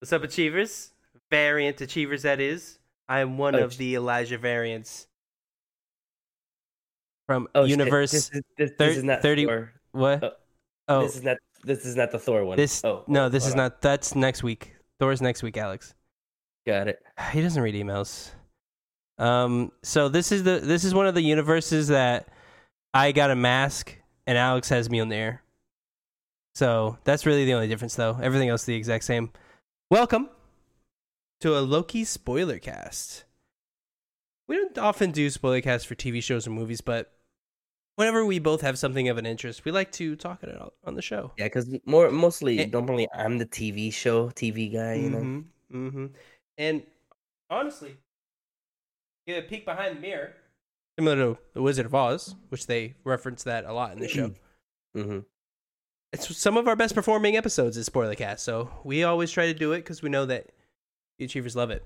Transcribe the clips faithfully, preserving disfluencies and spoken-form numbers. What's up, Achievers? Variant Achievers, that is. I am one oh, of the Elijah variants from oh, Universe this is, this, this is not thirty. Thor. What? Oh, oh, this is not. This is not the Thor one. This. Oh, no, this is on. not. That's next week. Thor's next week, Alex. Got it. He doesn't read emails. Um. So this is the. This is one of the universes that I got a mask and Alex has Mjolnir. So that's really the only difference, though. Everything else is the exact same. Welcome to a Loki spoiler cast. We don't often do spoiler casts for T V shows or movies, but whenever we both have something of an interest, we like to talk about it on the show. Yeah, because more mostly, and, normally I'm the T V show, T V guy, you mm-hmm, know. Mm-hmm. And honestly, get a peek behind the mirror, similar to The Wizard of Oz, which they reference that a lot in the show. Mm-hmm. It's some of our best performing episodes is Spoilercast, so we always try to do it because we know that the Achievers love it.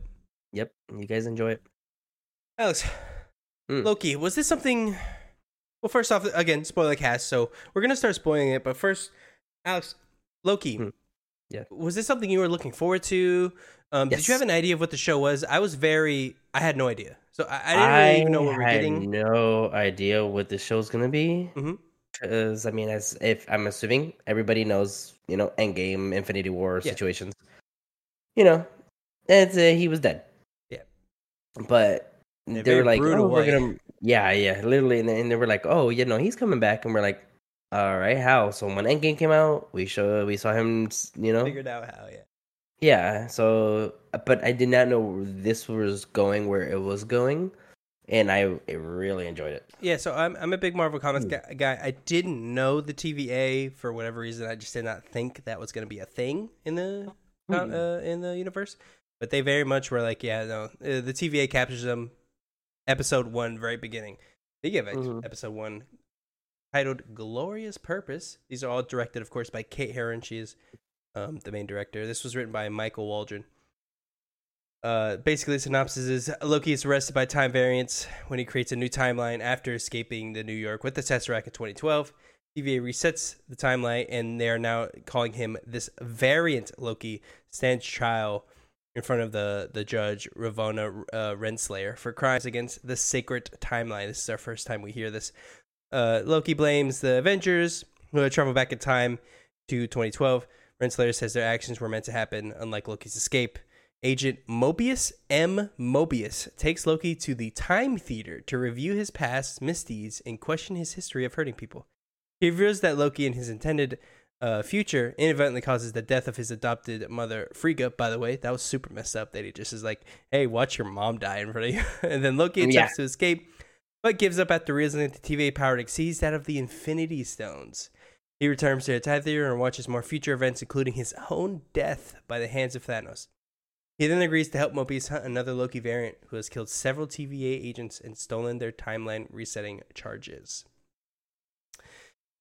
Yep, you guys enjoy it. Alex, mm. Loki, was this something... Well, first off, again, Spoilercast, so we're going to start spoiling it, but first, Alex, Loki, mm. yeah, was this something you were looking forward to? Um, yes. Did you have an idea of what the show was? I was very... I had no idea, so I, I didn't I really even know what we're getting. I had no idea what the show's going to be. Mm-hmm. Because I mean, as if I'm assuming everybody knows, you know, Endgame, Infinity War yeah. situations. You know, it's uh, he was dead. Yeah, but they were like, oh, we're gonna, yeah, yeah, literally, and, and they were like, oh, you know, he's coming back, and we're like, all right, how? So when Endgame came out, we show we saw him, you know, figured out how, yeah, yeah. So, but I did not know where this was going, where it was going. And I really enjoyed it. Yeah, so I'm I'm a big Marvel Comics mm. guy. I didn't know the T V A for whatever reason. I just did not think that was going to be a thing in the mm. uh, in the universe. But they very much were like, yeah, no, the T V A captures them. Episode one, very beginning. They give it mm. episode one titled "Glorious Purpose." These are all directed, of course, by Kate Herron. She is um, the main director. This was written by Michael Waldron. Uh, basically, the synopsis is Loki is arrested by time variants when he creates a new timeline after escaping the New York with the Tesseract in twenty twelve. T V A resets the timeline, and they are now calling him this variant Loki. Stands trial in front of the, the judge, Ravonna uh, Renslayer, for crimes against the sacred timeline. This is our first time we hear this. Uh, Loki blames the Avengers, who had traveled back in time to twenty twelve. Renslayer says their actions were meant to happen, unlike Loki's escape. Agent Mobius M. Mobius takes Loki to the Time Theater to review his past misdeeds and question his history of hurting people. He reveals that Loki and his intended uh, future inadvertently causes the death of his adopted mother, Frigga. By the way, that was super messed up. That he just is like, hey, watch your mom die in front of you. And then Loki attempts yeah. to escape, but gives up after realizing that the T V A power exceeds that of the Infinity Stones. He returns to the Time Theater and watches more future events, including his own death by the hands of Thanos. He then agrees to help Mobius hunt another Loki variant who has killed several T V A agents and stolen their timeline resetting charges.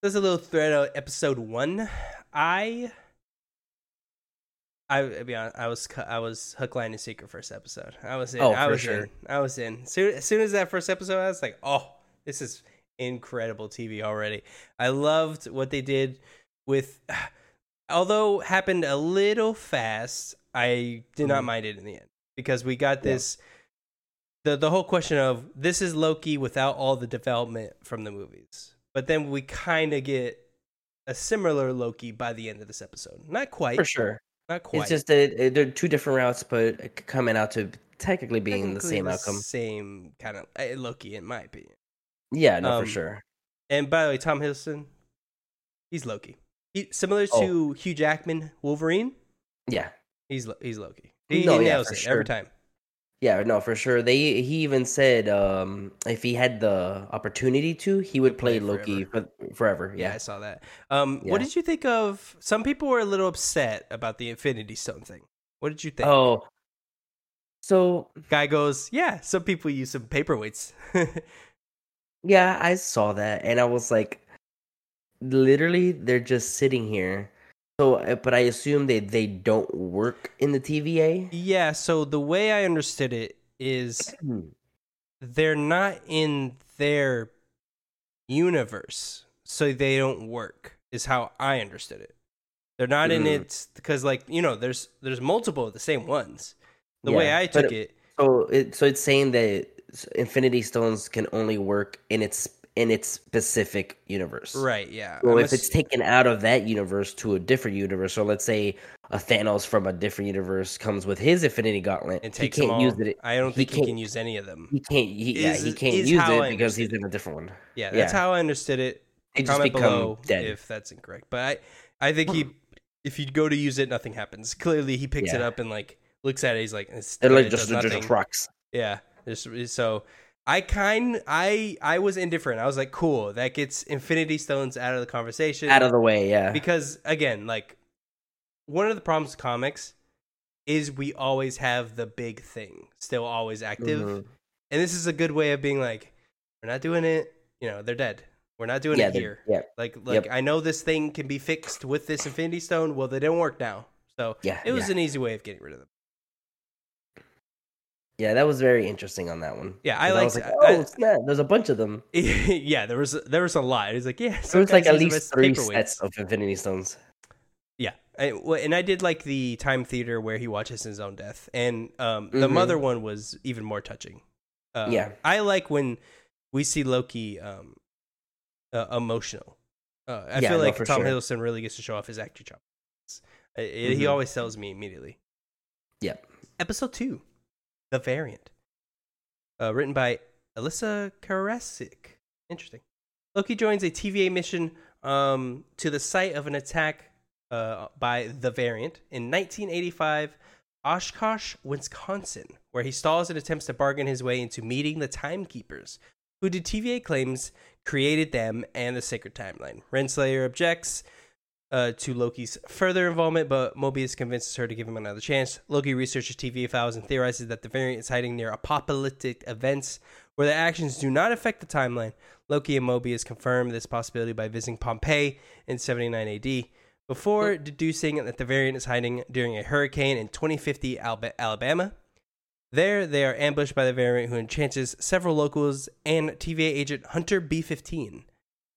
There's a little thread out episode one. I, I I'll be honest, I was I was hook, line, and sinker first episode. I was in. Oh, I for was sure. in. I was in. Soon, as soon as that first episode, I was like, oh, this is incredible T V already. I loved what they did with, although happened a little fast. I did not mind it in the end because we got this, yeah. the the whole question of this is Loki without all the development from the movies. But then we kind of get a similar Loki by the end of this episode. Not quite. For sure. Not quite. It's just that they're two different routes, but coming out to technically being technically the same the outcome. Same kind of Loki, in my opinion. Yeah, no, um, for sure. And by the way, Tom Hiddleston, he's Loki. He, similar oh. to Hugh Jackman, Wolverine. Yeah. He's he's Loki. He, no, he nails yeah, it sure. every time. Yeah, no, for sure. They he even said um, if he had the opportunity to, he would play, play Loki forever. For, forever. Yeah. yeah, I saw that. Um, yeah. What did you think of? Some people were a little upset about the Infinity Stone thing. What did you think? Oh, so guy goes, yeah. Some people use some paperweights. Yeah, I saw that, and I was like, literally, they're just sitting here. So, but I assume they, they don't work in the T V A? Yeah, so the way I understood it is they're not in their universe, so they don't work, is how I understood it. They're not mm. in it because, like, you know, there's there's multiple of the same ones. The yeah, way I took it, it. So it so it's saying that Infinity Stones can only work in its in its specific universe. Right, yeah. Well, if it's taken out of that universe to a different universe, so let's say a Thanos from a different universe comes with his Infinity Gauntlet, and takes he can't use it. I don't he think he can use any of them. He can't he, is, yeah, he can't use it because he's in a different one. Yeah, that's yeah. how I understood it. It just Comment below dead. If that's incorrect. But I, I think he if you go to use it, nothing happens. Clearly he picks yeah. it up and like looks at it, he's like it's dead, like, it just, just rocks. Yeah. So I kind I I was indifferent. I was like, cool, that gets Infinity Stones out of the conversation. Out of the way, yeah. Because again, like one of the problems with comics is we always have the big thing still always active. Mm-hmm. And this is a good way of being like, we're not doing it, you know, they're dead. We're not doing yeah, it here. Yeah. Like like yep. I know this thing can be fixed with this Infinity Stone. Well, they don't work now. So yeah, it was yeah. an easy way of getting rid of them. Yeah, that was very interesting on that one. Yeah, I, I was like. Oh, I, it's not. There's a bunch of them. Yeah, there was there was a lot. It was like, yeah, there was like at least three sets of Infinity Stones. Yeah, I, well, and I did like the Time Theater where he watches his own death, and um, the mm-hmm. mother one was even more touching. Um, yeah, I like when we see Loki um, uh, emotional. Uh, I yeah, feel like no, Tom sure. Hiddleston really gets to show off his acting chops. Mm-hmm. He always sells me immediately. Yep. Episode two. The Variant, uh, written by Alyssa Karasik. Interesting. Loki joins a T V A mission um, to the site of an attack uh, by The Variant in nineteen eighty-five, Oshkosh, Wisconsin, where he stalls and attempts to bargain his way into meeting the Timekeepers, who the T V A claims created them and the Sacred Timeline. Renslayer objects Uh, to Loki's further involvement, but Mobius convinces her to give him another chance. Loki researches T V A files and theorizes that the variant is hiding near apocalyptic events where the actions do not affect the timeline. Loki and Mobius confirm this possibility by visiting Pompeii in seventy-nine A D before mm-hmm. deducing that the variant is hiding during a hurricane in twenty fifty Alba- Alabama. There, they are ambushed by the variant, who entrances several locals and T V A agent Hunter B fifteen.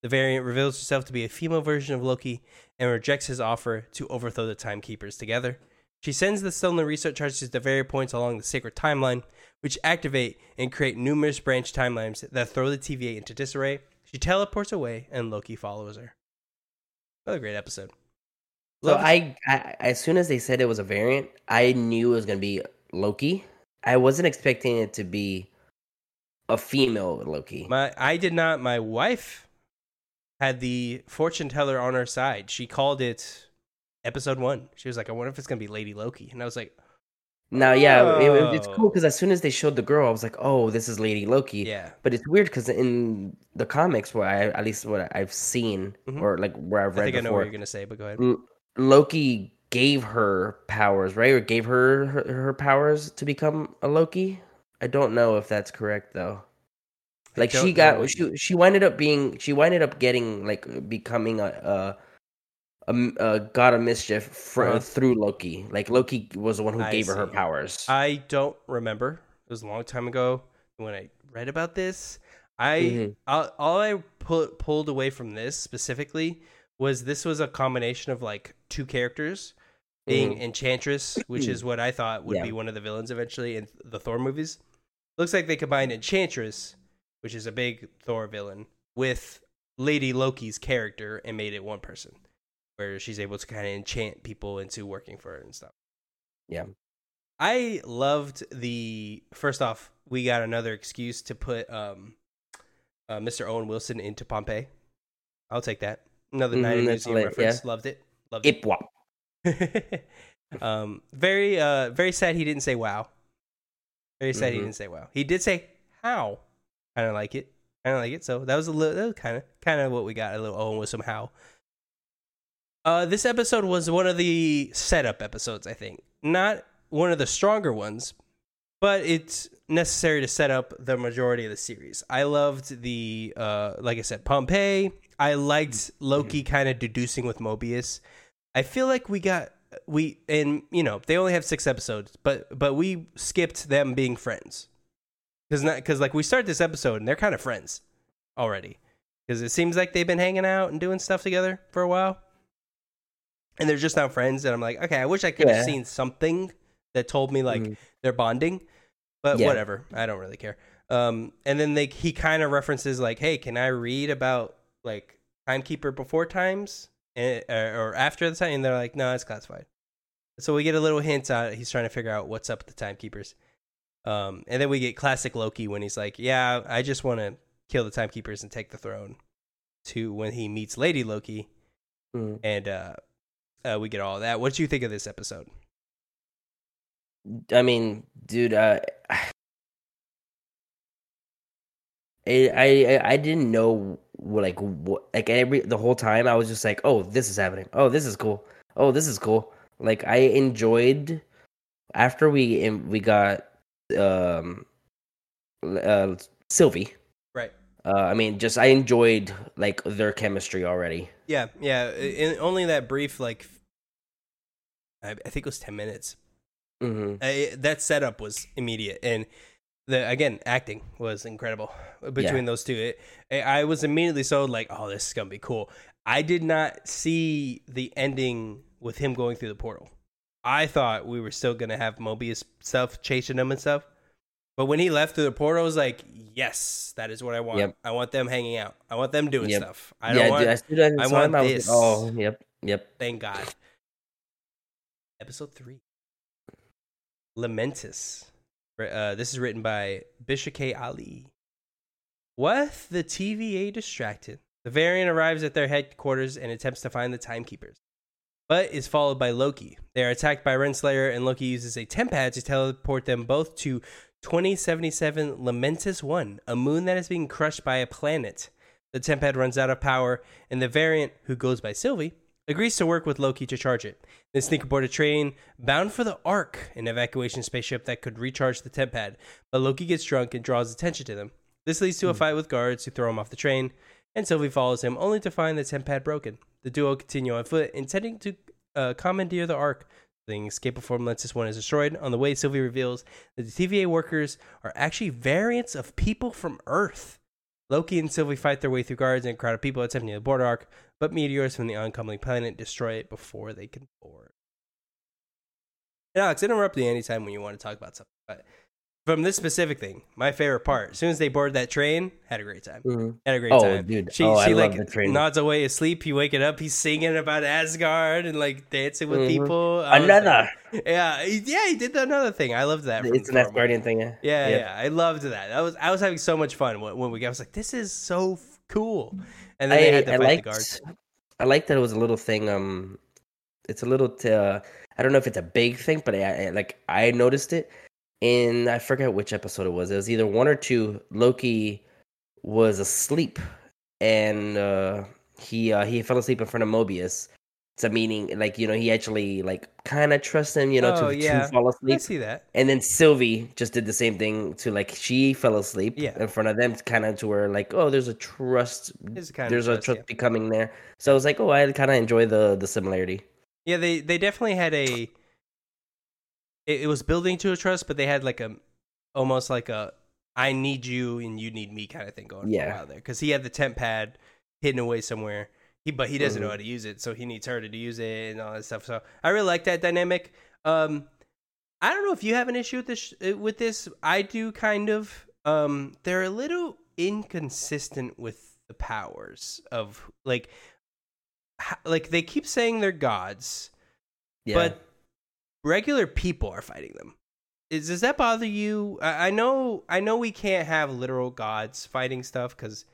The variant reveals herself to be a female version of Loki and rejects his offer to overthrow the Timekeepers together. She sends the stone and research charges to various points along the Sacred Timeline, which activate and create numerous branch timelines that throw the T V A into disarray. She teleports away, and Loki follows her. Another great episode. So I, I, as soon as they said it was a variant, I knew it was going to be Loki. I wasn't expecting it to be a female Loki. My, I did not. My wife had the fortune teller on her side. She called it episode one. She was like, I wonder if it's going to be Lady Loki. And I was like, oh. No, yeah, it, it's cool because as soon as they showed the girl, I was like, oh, this is Lady Loki. Yeah. But it's weird because in the comics, where I, at least what I've seen, mm-hmm. or like where I've read before. I think before, I know what you're going to say, but go ahead. L- Loki gave her powers, right? Or gave her, her her powers to become a Loki? I don't know if that's correct, though. Like she got, know. she she winded up being, she winded up getting, like, becoming a a, a, a god of mischief from, uh, through Loki. Like Loki was the one who I gave see. her her powers. I don't remember. It was a long time ago when I read about this. I mm-hmm. all, all I pu- pulled away from this specifically was this was a combination of like two characters being mm-hmm. Enchantress, which is what I thought would yeah. be one of the villains eventually in the Thor movies. Looks like they combined Enchantress, which is a big Thor villain, with Lady Loki's character and made it one person where she's able to kind of enchant people into working for her and stuff. Yeah. I loved the, first off, we got another excuse to put um, uh, Mister Owen Wilson into Pompeii. I'll take that. Another mm-hmm, Night in Museum reference. Yeah. Loved it. Loved it. Ipwop. um, very, uh, very sad he didn't say wow. Very sad mm-hmm. he didn't say wow. He did say how. I don't like it. I don't like it. So that was a little, that was kind of, kind of what we got. A little Owen with somehow. Uh, this episode was one of the setup episodes, I think. Not one of the stronger ones, but it's necessary to set up the majority of the series. I loved the, uh, like I said, Pompeii. I liked Loki mm-hmm. kind of deducing with Mobius. I feel like we got we, and you know, they only have six episodes, but but we skipped them being friends. Because not because like we start this episode and they're kind of friends already, because it seems like they've been hanging out and doing stuff together for a while. and they're just now friends, and I'm like, okay, I wish I could yeah. have seen something that told me, like, mm-hmm. they're bonding, but yeah. whatever, I don't really care. Um, and then they he kind of references, like, hey, can I read about, like, Timekeeper before times and, or, or after the time? And they're like, no, it's classified. So we get a little hint out. He's trying to figure out what's up with the Timekeepers. Um, and then we get classic Loki when he's like, yeah, I just want to kill the Timekeepers and take the throne, to when he meets Lady Loki. Mm. And uh, uh, we get all that. What do you think of this episode? I mean, dude, uh, I, I I didn't know what, like, what, like every the whole time I was just like, oh, this is happening. Oh, this is cool. Oh, this is cool. Like, I enjoyed after we we got um uh, Sylvie. Right. Uh, I mean, just I enjoyed, like, their chemistry already. Yeah, yeah. In only that brief, like, I, I think it was ten minutes. Mm-hmm. I, that setup was immediate, and the again acting was incredible between yeah. those two. It, I was immediately sold, like, oh, this is gonna be cool. I did not see the ending with him going through the portal. I thought we were still gonna have Mobius stuff chasing him and stuff, but when he left through the portal, I was like, yes, that is what I want. Yep. I want them hanging out. I want them doing yep. stuff. I don't yeah, want. Dude, as soon as I, I want him, this. I was like, oh, yep, yep. Thank God. Episode three. Lamentis. Uh, this is written by Bishake Ali. With the T V A distracted, the variant arrives at their headquarters and attempts to find the Timekeepers, but is followed by Loki. They are attacked by Renslayer, and Loki uses a Tempad to teleport them both to twenty seventy-seven Lamentis one, a moon that is being crushed by a planet. The Tempad runs out of power, and the variant, who goes by Sylvie, agrees to work with Loki to charge it. They sneak aboard a train bound for the Ark, an evacuation spaceship that could recharge the Tempad, but Loki gets drunk and draws attention to them. This leads to a fight with guards who throw him off the train, and Sylvie follows him, only to find the Tempad broken. The duo continue on foot, intending to uh, commandeer the Ark. The escape before Lamentis one is destroyed. On the way, Sylvie reveals that the T V A workers are actually variants of people from Earth. Loki and Sylvie fight their way through guards and a crowd of people attempting to board Ark, but meteors from the oncoming planet destroy it before they can board. And Alex, interrupt me anytime when you want to talk about something, but from this specific thing, my favorite part, as soon as they board that train, had a great time. Mm-hmm. Had a great oh, time. Dude. She, oh, she like nods away asleep. You wake it up. He's singing about Asgard and, like, dancing with mm-hmm. people. I another. Like, yeah. Yeah. He did another thing. I loved that. It's an Asgardian thing. Yeah. Yeah, yeah. yeah. I loved that. I was, I was having so much fun when we got, I was like, this is so cool. And then I, they had to I fight liked, the guards. I liked that it was a little thing. Um, It's a little, t- uh, I don't know if it's a big thing, but I, I like, I noticed it. And I forget which episode it was. It was either one or two. Loki was asleep, and uh, he uh, he fell asleep in front of Mobius. So meaning, like, you know, he actually, like, kind of trusts him, you know, oh, to, yeah. to fall asleep. I see that. And then Sylvie just did the same thing to, like, she fell asleep yeah. in front of them, kind of to where, like, oh, there's a trust. There's a trust, trust yeah. becoming there. So I was like, oh, I kind of enjoy the the similarity. Yeah, they they definitely had a. It was building to a trust, but they had, like, a almost like a I need you and you need me kind of thing going yeah. for a while there, because he had the Tempad hidden away somewhere. He but he doesn't mm-hmm. know how to use it, so he needs her to use it and all that stuff. So I really like that dynamic. Um, I don't know if you have an issue with this. With this, I do kind of. Um, they're a little inconsistent with the powers of, like, like they keep saying they're gods, yeah. but. Regular people are fighting them. Is, does that bother you? I, I know I know we can't have literal gods fighting stuff, because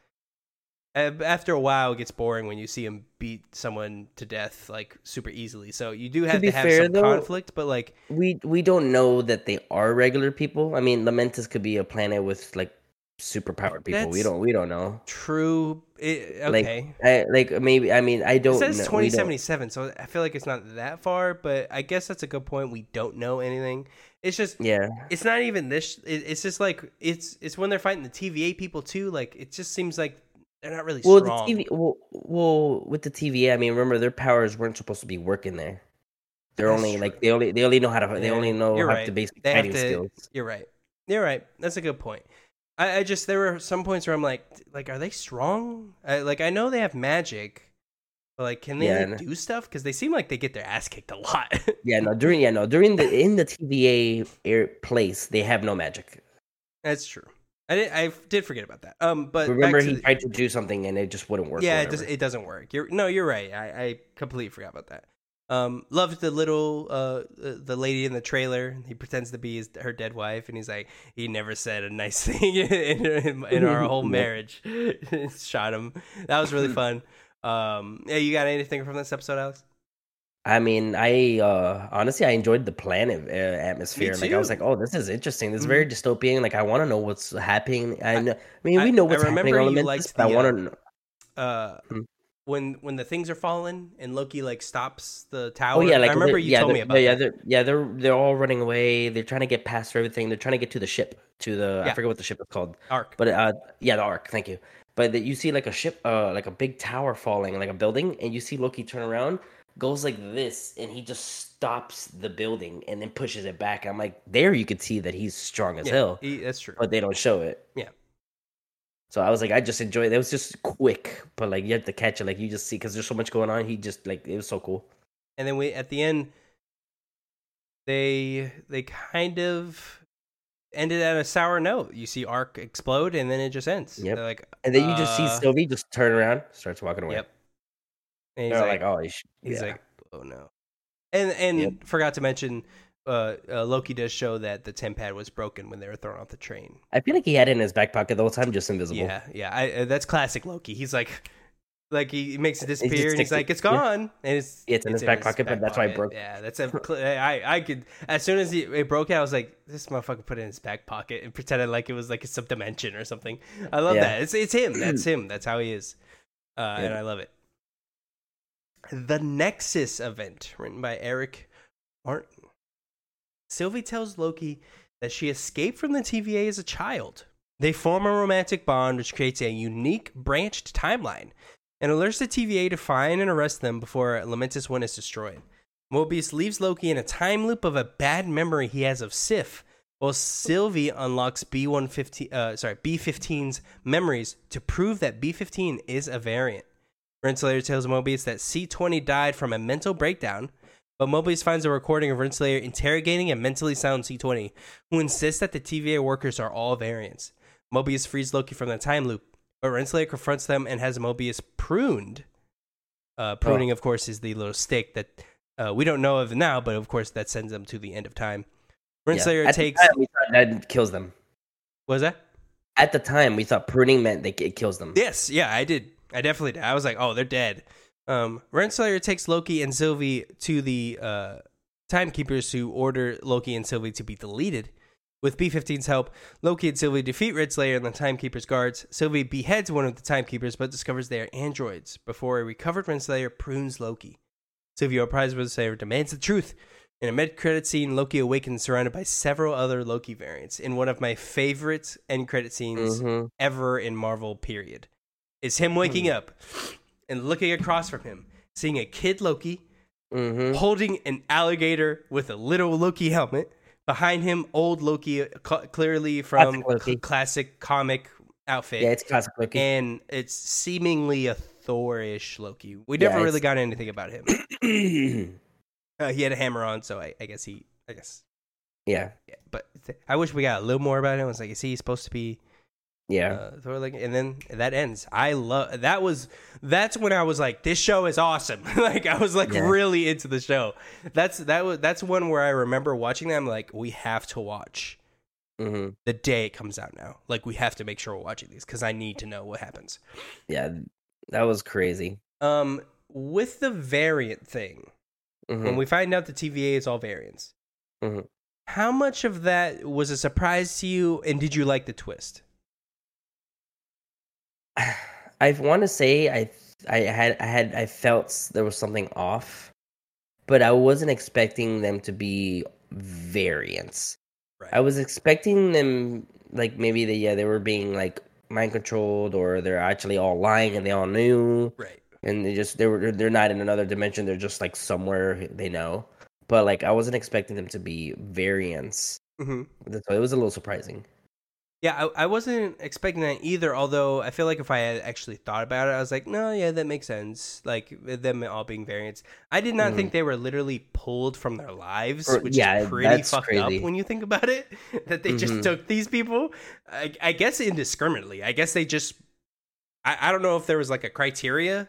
after a while it gets boring when you see them beat someone to death, like, super easily. So you do have to, to have fair, some though, conflict, but, like... We we don't know that they are regular people. I mean, Lamentis could be a planet with, like, superpowered people. We don't we don't know. True. It, okay. Like, I, like maybe I mean I don't know. It says twenty seventy-seven, so I feel like it's not that far, but I guess that's a good point. We don't know anything. It's just yeah. It's not even this. It, it's just like it's it's when they're fighting the T V A people too. Like, it just seems like they're not really well, strong. The T V, well, well, with the T V A, I mean, remember their powers weren't supposed to be working there. They're that's only true. Like they only they only know how to yeah. they only know you're how right. to basic they fighting to, skills. You're right. You're right. That's a good point. I, I just there were some points where I'm like, like, are they strong? I, like, I know they have magic, But like, can they yeah, like, no. do stuff? Because they seem like they get their ass kicked a lot. yeah, no. During yeah, no. During the in the T V A air place, they have no magic. That's true. I did, I did forget about that. Um, but remember he the, tried to do something and it just wouldn't work. Yeah, it, does, it doesn't work. You're no, you're right. I, I completely forgot about that. Um, loved the little uh the lady in the trailer. He pretends to be his, her dead wife, and he's like, he never said a nice thing in, in, in our whole marriage. Shot him. That was really fun. Um, yeah, you got anything from this episode, Alex? I mean, I uh, honestly I enjoyed the planet uh, atmosphere. Like I was like, oh, this is interesting. This is mm-hmm. very dystopian. Like I want to know what's happening. I, know, I mean, I, we know what's I happening. On the, but I want to know. Uh, hmm? When when the things are falling and Loki like stops the tower. Oh yeah, like I remember you yeah, told me about. Yeah, they're, yeah, they're they're all running away. They're trying to get past everything. They're trying to get to the ship. To the yeah. I forget what the ship is called. Ark. But uh, yeah, the Ark. Thank you. But that you see like a ship, uh, like a big tower falling, like a building, and you see Loki turn around. Goes like this, and he just stops the building and then pushes it back. I'm like, there you could see that he's strong as yeah, hell. He, that's true. But they don't show it. Yeah. So I was like, I just enjoyed it. It was just quick, but like you have to catch it. Like you just see, because there's so much going on. He just like, it was so cool. And then we at the end, they they kind of ended at a sour note. You see Ark explode, and then it just ends. Yep. They're like, and then you just uh... see Sylvie just turn around, starts walking away. Yep. And he's like, like, oh, he's, he's yeah. like, oh no, and and yep. forgot to mention, uh, uh, Loki does show that the Tempad was broken when they were thrown off the train. I feel like he had it in his back pocket the whole time, just invisible. Yeah, yeah, I, uh, that's classic Loki. He's like, like he makes it disappear, he and he's like, it. it's gone, yeah. and it's it's in, it's his, in back his back pocket, but that's pocket. why it broke. Yeah, that's a, I, I could as soon as he, it broke out, I was like, this motherfucker put it in his back pocket and pretended like it was like some dimension or something. I love yeah. that. It's it's him. That's him. That's how he is, uh, yeah. and I love it. The Nexus event, written by Eric Martin. Sylvie tells Loki that she escaped from the T V A as a child. They form a romantic bond, which creates a unique branched timeline, and alerts the T V A to find and arrest them before Lamentis one is destroyed. Mobius leaves Loki in a time loop of a bad memory he has of Sif, while Sylvie unlocks B fifteen, uh, sorry, B fifteen's memories to prove that B fifteen is a variant. Renslayer tells Mobius that C twenty died from a mental breakdown, but Mobius finds a recording of Renslayer interrogating a mentally sound C twenty, who insists that the T V A workers are all variants. Mobius frees Loki from the time loop, but Renslayer confronts them and has Mobius pruned. Uh, pruning, oh. of course, is the little stick that uh, we don't know of now, but of course that sends them to the end of time. Renslayer yeah. takes... Time, that kills them. What was that? At the time, we thought pruning meant that it kills them. Yes, yeah, I did. I definitely did. I was like, oh, they're dead. Um, Renslayer takes Loki and Sylvie to the uh, timekeepers, who order Loki and Sylvie to be deleted. With B fifteen's help, Loki and Sylvie defeat Renslayer and the timekeepers' guards. Sylvie beheads one of the timekeepers but discovers they are androids before a recovered Renslayer prunes Loki. Sylvie apprised Renslayer demands the truth. In a mid-credit scene, Loki awakens surrounded by several other Loki variants in one of my favorite end-credit scenes mm-hmm. ever in Marvel, period. It's him waking mm. up and looking across from him, seeing a kid Loki mm-hmm. holding an alligator with a little Loki helmet. Behind him, old Loki, cl- clearly from classic, Loki. classic comic outfit. Yeah, it's classic Loki. And it's seemingly a Thor-ish Loki. We never yeah, really got anything about him. uh, he had a hammer on, so I, I guess he... I guess. Yeah. yeah. But th- I wish we got a little more about him. I was like, is he supposed to be... Yeah, uh, Thor, like, and then that ends. I love that was that's when I was like, this show is awesome. Like I was like yeah. really into the show. That's that was that's one where I remember watching them. Like we have to watch mm-hmm. the day it comes out now. Like we have to make sure we're watching these because I need to know what happens. Yeah, that was crazy. Um, with the variant thing, mm-hmm. when we find out the T V A is all variants, mm-hmm. how much of that was a surprise to you, and did you like the twist? I want to say I I had I had I felt there was something off, but I wasn't expecting them to be variants. Right. I was expecting them like maybe they yeah they were being like mind controlled, or they're actually all lying and they all knew. Right. And they just they were they're not in another dimension. They're just like somewhere they know. But like I wasn't expecting them to be variants. Mm-hmm. So it was a little surprising. Yeah, I, I wasn't expecting that either, although I feel like if I had actually thought about it, I was like, no, yeah, that makes sense. Like, them all being variants. I did not mm. think they were literally pulled from their lives, or, which yeah, is pretty fucked crazy. Up when you think about it, that they mm-hmm. just took these people, I, I guess, indiscriminately. I guess they just, I, I don't know if there was, like, a criteria,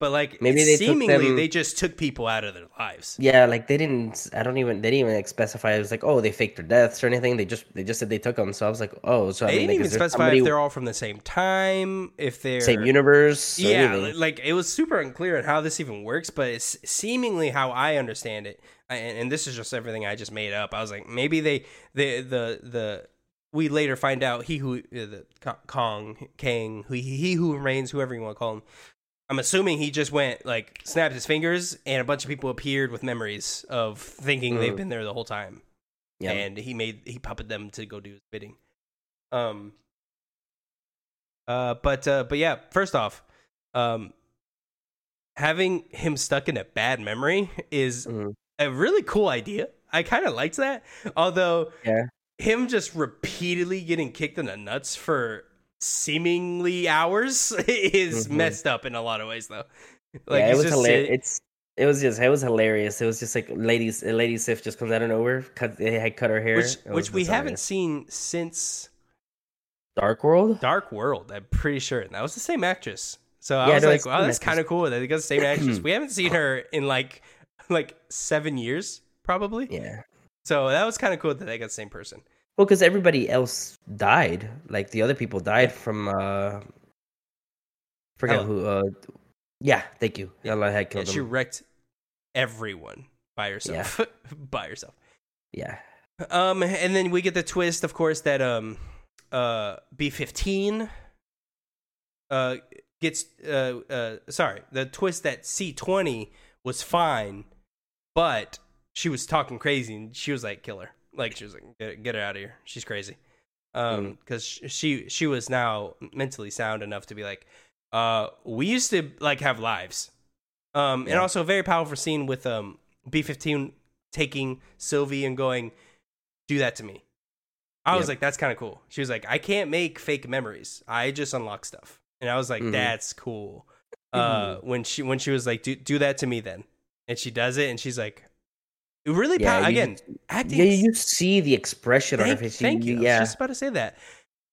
but, like, maybe they seemingly them... they just took people out of their lives. Yeah, like, they didn't, I don't even, they didn't even like specify. It was like, oh, they faked their deaths or anything. They just they just said they took them. So I was like, oh. So They I mean, didn't like, even specify somebody... if they're all from the same time, if they're... Same universe. Yeah, anything. Like, it was super unclear on how this even works, but it's seemingly how I understand it. And, and this is just everything I just made up. I was like, maybe they, they the, the, we later find out he who, uh, the Kong, Kang, he, he who remains, whoever you want to call him, I'm assuming he just went, like, snapped his fingers, and a bunch of people appeared with memories of thinking mm. they've been there the whole time. Yep. And he made, he puppeted them to go do his bidding. Um. Uh, but, uh, but yeah, first off, um, having him stuck in a bad memory is mm. a really cool idea. I kind of liked that. Although, yeah. him just repeatedly getting kicked in the nuts for seemingly hours is mm-hmm. messed up in a lot of ways, though. Like, yeah, it was hilarious. It, it's it was just it was hilarious. It was just like ladies, Lady Sif just comes out of nowhere. Cut, they had cut her hair, which, which we haven't seen since Dark World. Dark World, I'm pretty sure, and that was the same actress. So I yeah, was no, like, wow, that's kind of cool. That they got the same actress. We haven't seen her in like like seven years, probably. Yeah. So that was kind of cool that they got the same person. Well, because everybody else died. Like, the other people died from, uh... forget Ella. who, uh... Yeah, thank you. Yeah. Ella had killed yeah, she them. She wrecked everyone by herself. Yeah. by herself. Yeah. Um, and then we get the twist, of course, that, um... Uh, B fifteen... Uh, gets, uh, uh... Sorry, the twist that C twenty was fine, but she was talking crazy, and she was like, kill her. Like, she was like, get, get her out of here. She's crazy. Um, because mm. she she was now mentally sound enough to be like, uh, we used to, like, have lives. Um, yeah. And also a very powerful scene with um B fifteen taking Sylvie and going, do that to me. I yep. was like, that's kind of cool. She was like, I can't make fake memories. I just unlock stuff. And I was like, mm. that's cool. Mm-hmm. Uh, when she when she was like, do do that to me then. And she does it, and she's like, Really, yeah, pow- you, again, acting. Yeah, you see the expression thank, on her face. Thank you. Yeah. I was just about to say that.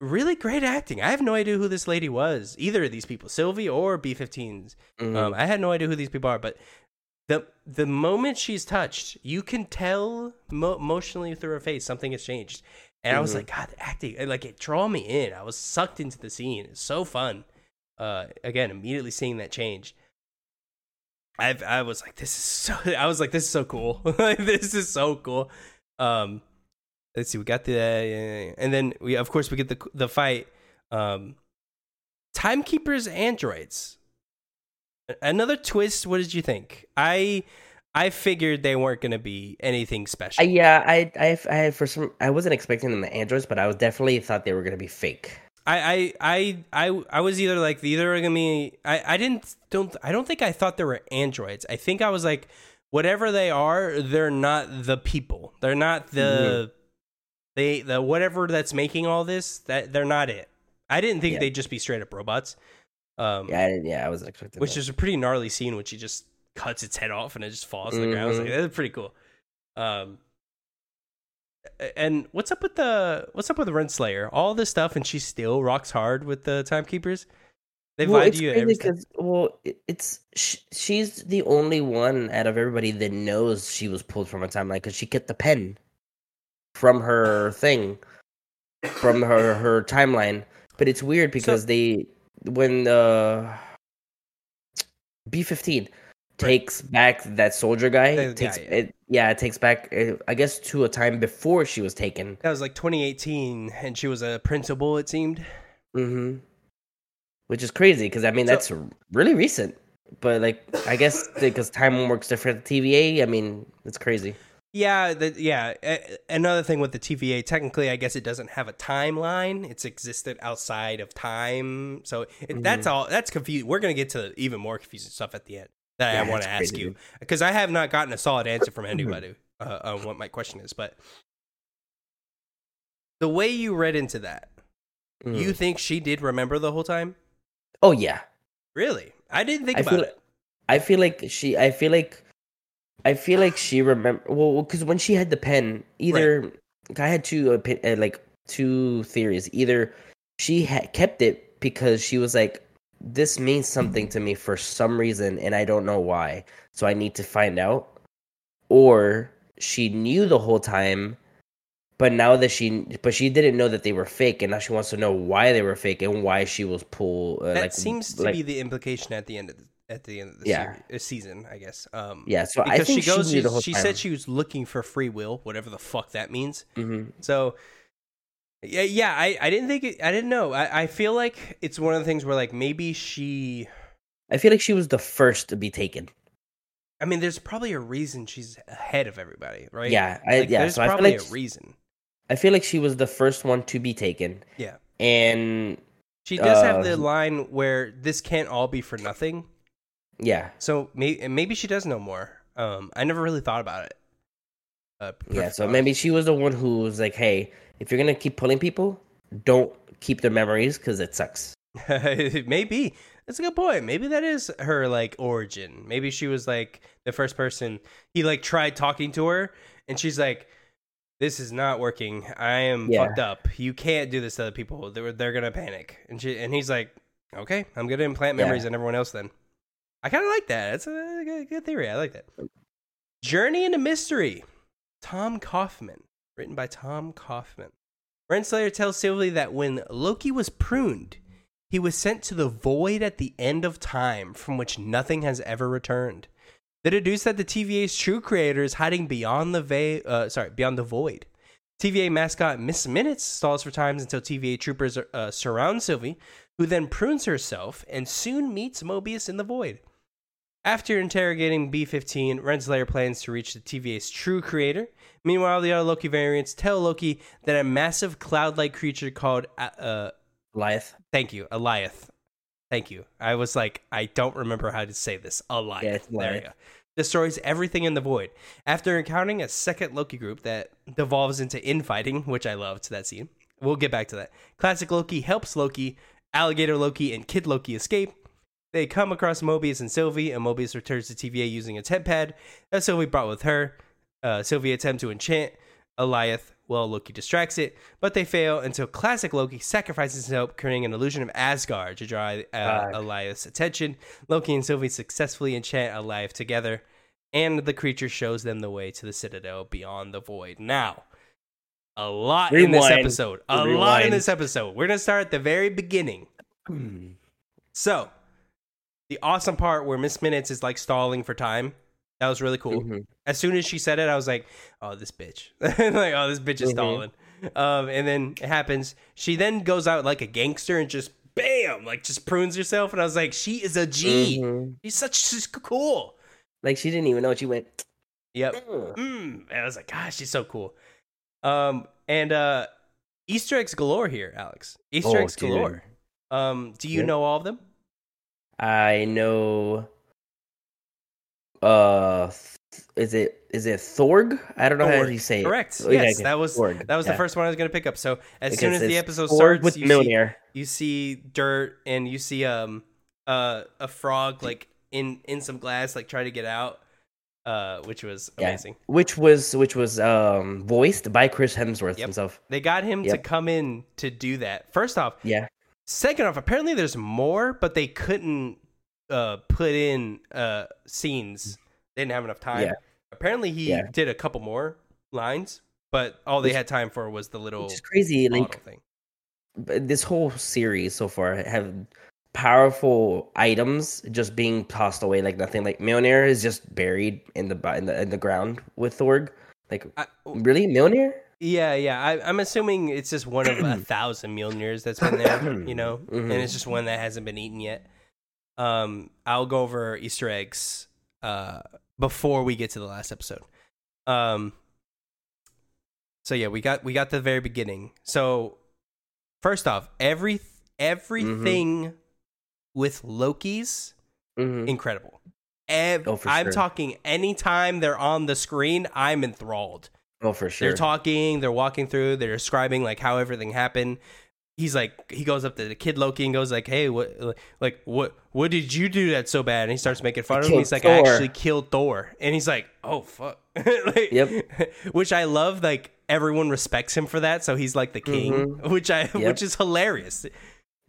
Really great acting. I have no idea who this lady was, either of these people, Sylvie or B fifteens. Mm-hmm. Um, I had no idea who these people are, but the the moment she's touched, you can tell mo- emotionally through her face something has changed. And mm-hmm. I was like, God, the acting, like, it drew me in. I was sucked into the scene. It's so fun. Uh, again, immediately seeing that change. I I was like this is so I was like this is so cool this is so cool. Um, let's see, we got the uh, and then we of course we get the the fight. Um, timekeepers and droids. Another twist. What did you think? I I figured they weren't going to be anything special. Uh, yeah, I I I for some I wasn't expecting them to androids, but I was definitely thought they were going to be fake. I, I I I was either like either are gonna be I, I didn't don't I don't think I thought there were androids. I think I was like, whatever they are, they're not the people. They're not the mm-hmm. they the whatever that's making all this, that they're not it. I didn't think yeah. they'd just be straight up robots. Um Yeah, I, yeah, I wasn't expecting which that. Is a pretty gnarly scene when she just cuts its head off and it just falls mm-hmm. on the ground. I was like, that's pretty cool. Um And what's up with the what's up with the Renslayer? All this stuff, and she still rocks hard with the timekeepers. They well, lied to you every time. Well, it's she, she's the only one out of everybody that knows she was pulled from a timeline because she kept the pen from her thing, from her, her timeline. But it's weird because so, they when the B fifteen. Takes back that soldier guy. That takes, guy yeah. It, yeah, it takes back, I guess, to a time before she was taken. That was like twenty eighteen, and she was a principal, it seemed. Mm-hmm. Which is crazy, because, I mean, so, that's really recent. But, like, I guess because time works different at the T V A, I mean, it's crazy. Yeah, the, yeah. Another thing with the T V A, technically, I guess it doesn't have a timeline. It's existed outside of time. So it, mm-hmm. that's all. That's confusing. We're going to get to even more confusing stuff at the end. That yeah, I want to ask crazy. You because I have not gotten a solid answer from anybody uh, on what my question is. But the way you read into that, Mm. You think she did remember the whole time? Oh yeah. Really? I didn't think I about feel, it. I feel like she. I feel like. I feel like she remember. Well, because when she had the pen, either right. I had two uh, like two theories. Either she had kept it because she was like, "This means something to me for some reason, and I don't know why, so I need to find out," or she knew the whole time. But now that she, but she didn't know that they were fake, and now she wants to know why they were fake and why she was pulled. Uh, that like, seems to like, be the implication at the end of the, at the end of the yeah. se- season, I guess. Um, yeah, so I think she goes. She, the whole she time. said she was looking for free will, whatever the fuck that means. Mm-hmm. So, yeah, yeah, I, I didn't think it, I didn't know. I, I feel like it's one of the things where like maybe she. I feel like she was the first to be taken. I mean, there's probably a reason she's ahead of everybody, right? Yeah, I, like, yeah. There's so probably I feel like a reason. I feel like she was the first one to be taken. Yeah. And she does uh, have the line where this can't all be for nothing. Yeah. So may- maybe she does know more. Um, I never really thought about it. Uh, yeah, so maybe she was the one who was like, hey, if you're going to keep pulling people, don't keep their memories because it sucks. Maybe. That's a good point. Maybe that is her, like, origin. Maybe she was, like, the first person. He, like, tried talking to her, and she's like, this is not working. I am yeah. fucked up. You can't do this to other people. They're, they're going to panic. And she and he's like, okay, I'm going to implant memories yeah. on everyone else then. I kind of like that. That's a good, good theory. I like that. Journey into Mystery. Tom Kauffman. Written by Tom Kauffman. Renslayer tells Sylvie that when Loki was pruned, he was sent to the void at the end of time from which nothing has ever returned. They deduce that the T V A's true creator is hiding beyond the va- uh, sorry, beyond the void. T V A mascot Miss Minutes stalls for times until T V A troopers uh, surround Sylvie, who then prunes herself and soon meets Mobius in the void. After interrogating B fifteen, Renslayer plans to reach the T V A's true creator. Meanwhile, the other Loki variants tell Loki that a massive cloud-like creature called uh, Alioth. Thank you, Alioth. Thank you. I was like, I don't remember how to say this. Alioth. Yeah, there you go. Destroys everything in the void. After encountering a second Loki group that devolves into infighting, which I loved that scene. We'll get back to that. Classic Loki helps Loki, Alligator Loki, and Kid Loki escape. They come across Mobius and Sylvie, and Mobius returns to T V A using a Tempad that Sylvie brought with her. Uh, Sylvie attempts to enchant Alioth while Loki distracts it, but they fail until Classic Loki sacrifices himself, creating an illusion of Asgard to draw uh, Alioth's attention. Loki and Sylvie successfully enchant Alioth together, and the creature shows them the way to the Citadel beyond the void. Now, a lot Rewind. in this episode. A Rewind. lot in this episode. We're going to start at the very beginning. Hmm. So, the awesome part where Miss Minutes is like stalling for time. That was really cool. Mm-hmm. As soon as she said it, I was like, oh, this bitch. like, oh, this bitch is mm-hmm. stalling. Um, and then it happens. She then goes out like a gangster and just, bam, like just prunes herself. And I was like, she is a G. Mm-hmm. She's such she's cool. Like, she didn't even know she went. Yep. Mm. Mm. And I was like, gosh, she's so cool. Um, and uh, Easter eggs galore here, Alex. Easter oh, eggs dude. galore. Um, do you yeah. know all of them? I know... Uh, th- is it is it Thorg? I don't know Thorg. how you say it. Correct. Oh, yes, yeah, that was Thorg. that was yeah. the first one I was gonna pick up. So as because soon as the episode Thorg starts, with you, see, you see dirt and you see um uh a frog like in, in some glass like try to get out, uh which was amazing. Yeah. Which was which was um voiced by Chris Hemsworth yep. himself. They got him yep. to come in to do that. First off, yeah. Second off, apparently there's more, but they couldn't. Uh, put in uh, scenes. They didn't have enough time. Yeah. Apparently, he yeah. did a couple more lines, but all they which, had time for was the little which is crazy like thing. This whole series so far have powerful items just being tossed away like nothing. Like Mjolnir is just buried in the in the, in the ground with Thorg. Like I, really, Mjolnir? Yeah, yeah. I, I'm assuming it's just one of a thousand Mjolnirs that's been there, you know, mm-hmm. and it's just one that hasn't been eaten yet. Um, I'll go over Easter eggs uh, before we get to the last episode. Um, so yeah, we got we got the very beginning. So first off, every everything mm-hmm. with Loki's mm-hmm. incredible. Ev- oh, for I'm sure. talking anytime they're on the screen, I'm enthralled. Oh, for sure. They're talking, they're walking through, they're describing like how everything happened. he's like, he goes up to the kid Loki and goes like, hey, what, like, what, what did you do that's so bad? And he starts making fun I of him. He's like, Thor. I actually killed Thor. And he's like, oh, fuck. Like, yep. Which I love. Like, everyone respects him for that. So he's like the king, mm-hmm. which I, yep. which is hilarious.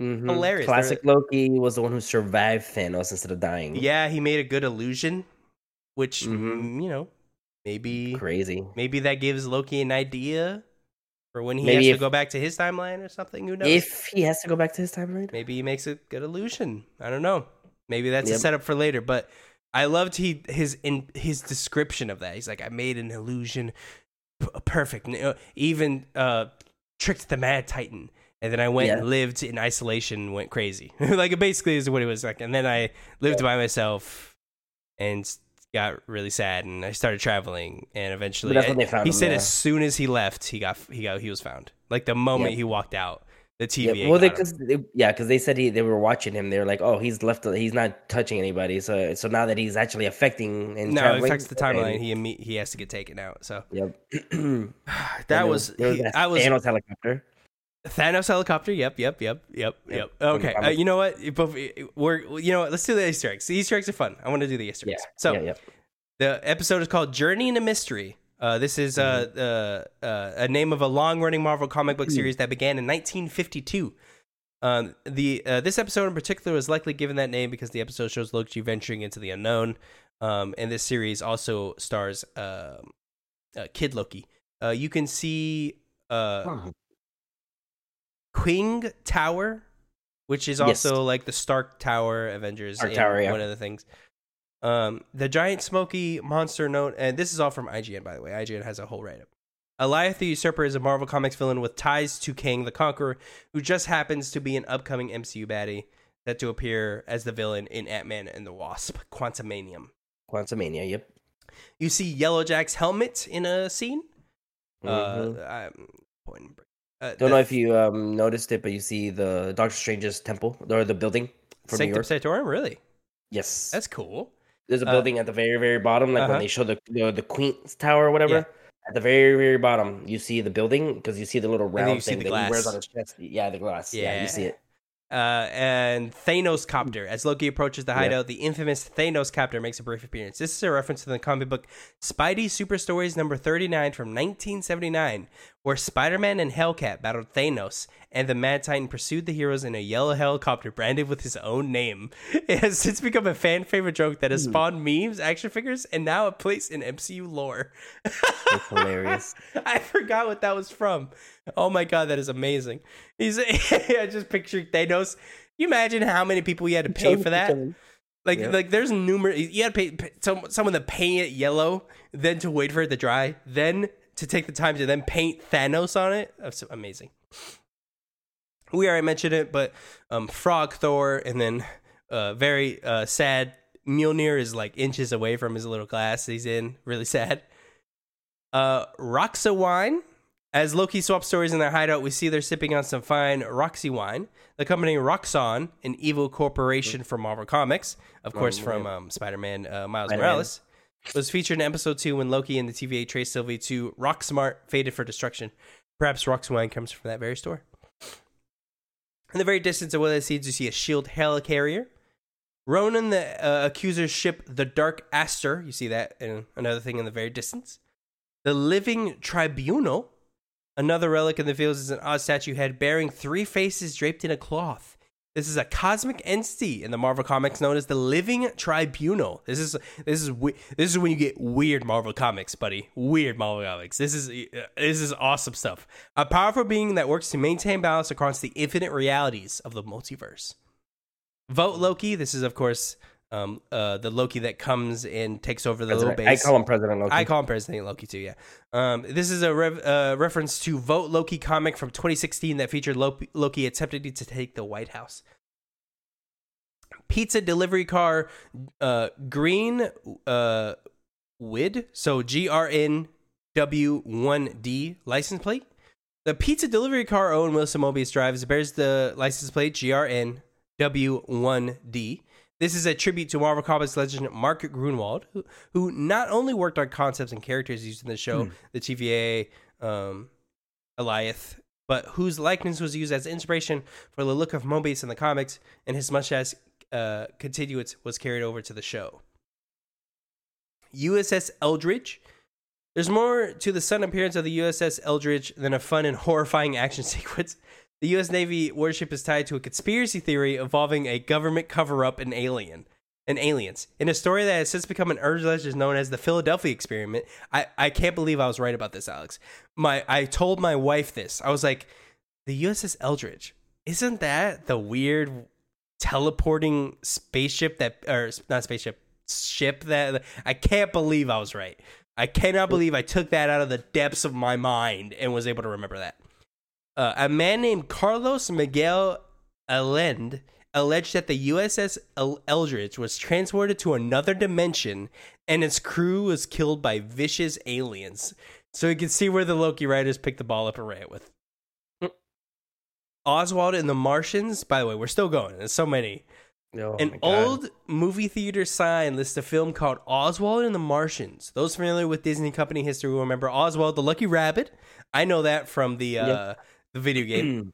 Mm-hmm. Hilarious. Classic Loki was the one who survived Thanos instead of dying. Yeah. He made a good illusion, which, mm-hmm. you know, maybe crazy. Maybe that gives Loki an idea. Or when he maybe has if, to go back to his timeline or something, who knows? If he has to go back to his timeline? Maybe he makes a good illusion. I don't know. Maybe that's yep. a setup for later. But I loved he his in, his description of that. He's like, I made an illusion p- perfect. Even uh, tricked the Mad Titan. And then I went yeah. and lived in isolation and went crazy. Like, it basically is what it was like. And then I lived yeah. by myself and got really sad, and I started traveling, and eventually I, he him, said yeah. as soon as he left, he got he got he was found. Like the moment yeah. he walked out, the T V A yeah. Well, they, cause they, yeah, because they said he they were watching him. They were like, oh, he's left. He's not touching anybody. So so now that he's actually affecting and no, it affects the timeline. And, he imme- he has to get taken out. So yep, that there was, there was he, I was Thanos helicopter. Thanos helicopter. Yep, yep, yep, yep, yep. Okay, uh, you know what? We're you know what? Let's do the Easter eggs. The Easter eggs are fun. I want to do the Easter eggs. Yeah, so yeah, yeah. The episode is called "Journey into Mystery." Uh, this is uh, uh, uh, a name of a long-running Marvel comic book series that began in nineteen fifty-two. Um, the uh, this episode in particular was likely given that name because the episode shows Loki venturing into the unknown. Um, and this series also stars uh, uh, Kid Loki. Uh, you can see. Uh, huh. King Tower, which is also yes. like the Stark Tower Avengers, Stark Tower, yeah. one of the things. Um, the giant smoky monster known, and this is all from I G N, by the way. I G N has a whole write-up. Alioth the Usurper is a Marvel Comics villain with ties to Kang the Conqueror, who just happens to be an upcoming M C U baddie set to appear as the villain in Ant-Man and the Wasp, Quantumania. Quantumania, yep. You see Yellowjack's helmet in a scene. Mm-hmm. Uh, I'm pointing. Uh, Don't the, know if you um, noticed it, but you see the Doctor Strange's temple or the building from Sanctum New York. Sanctum Sanctorum, really? Yes, that's cool. There's a building uh, at the very, very bottom, like uh-huh. when they show the you know, the Queen's Tower or whatever. Yeah. At the very, very bottom, you see the building because you see the little round you thing see the that glass. He wears on his chest. Yeah, the glass. Yeah, yeah you see it. Uh, and Thanos Copter. As Loki approaches the hideout, yeah. the infamous Thanos Copter makes a brief appearance. This is a reference to the comic book Spidey Super Stories number thirty-nine from nineteen seventy-nine, where Spider-Man and Hellcat battled Thanos, and the Mad Titan pursued the heroes in a yellow helicopter branded with his own name. It has since become a fan favorite joke that has spawned mm. memes, action figures, and now a place in M C U lore. That's hilarious. I forgot what that was from. Oh my god, that is amazing. He's I just pictured Thanos. You imagine how many people you had to pay for that? Like yep. like there's numerous you had to pay some, someone to paint it yellow, then to wait for it to dry, then to take the time to then paint Thanos on it. That's amazing. We already mentioned it, but um, Frog Thor and then uh, very uh, sad Mjolnir is like inches away from his little glass he's in. Really sad. Uh, Roxa wine. As Loki swaps stories in their hideout, we see they're sipping on some fine Roxy wine. The company Roxxon, an evil corporation from Marvel Comics, of course oh, from um, Spider-Man uh, Miles Spider-Man. Morales, was featured in episode two when Loki and the T V A traced Sylvie to Rocksmart, fated for destruction. Perhaps Roxy wine comes from that very store. In the very distance of one of the scenes, you see a shield helicarrier. Ronan, the uh, accuser's ship, the Dark Aster. You see that in another thing in the very distance. The Living Tribunal. Another relic in the fields is an odd statue head bearing three faces draped in a cloth. This is a cosmic entity in the Marvel Comics known as the Living Tribunal. This is this is this is when you get weird Marvel Comics, buddy. Weird Marvel Comics. This is this is awesome stuff. A powerful being that works to maintain balance across the infinite realities of the multiverse. Vote Loki. This is, of course, um, uh, the Loki that comes and takes over the President, little base. I call him President Loki. I call him President Loki too. Yeah. Um, this is a rev, uh, reference to Vote Loki comic from twenty sixteen that featured Loki, Loki attempting to take the White House. Pizza delivery car, uh, green, uh, wid. So G R N W one D license plate. The pizza delivery car Owen Wilson Mobius drives bears the license plate G R N W one D. This is a tribute to Marvel Comics legend Mark Gruenwald, who, who not only worked on concepts and characters used in the show, mm. the T V A, um, Alioth, but whose likeness was used as inspiration for the look of Mobius in the comics, and his mustache uh, continuance was carried over to the show. U S S Eldridge. There's more to the sudden appearance of the U S S Eldridge than a fun and horrifying action sequence. The U S Navy warship is tied to a conspiracy theory involving a government cover-up and alien. And aliens. In a story that has since become an urban legend known as the Philadelphia Experiment. I, I can't believe I was right about this, Alex. My I told my wife this. I was like, the U S S Eldridge, isn't that the weird teleporting spaceship that, or not spaceship, ship that, I can't believe I was right. I cannot believe I took that out of the depths of my mind and was able to remember that. Uh, a man named Carlos Miguel Allende alleged that the U S S Eldridge was transported to another dimension and its crew was killed by vicious aliens. So you can see where the Loki writers picked the ball up and ran it with. Oswald and the Martians. By the way, we're still going. There's so many. Oh, An old movie theater sign lists a film called Oswald and the Martians. Those familiar with Disney company history will remember Oswald the Lucky Rabbit. I know that from the uh, yep. the video game.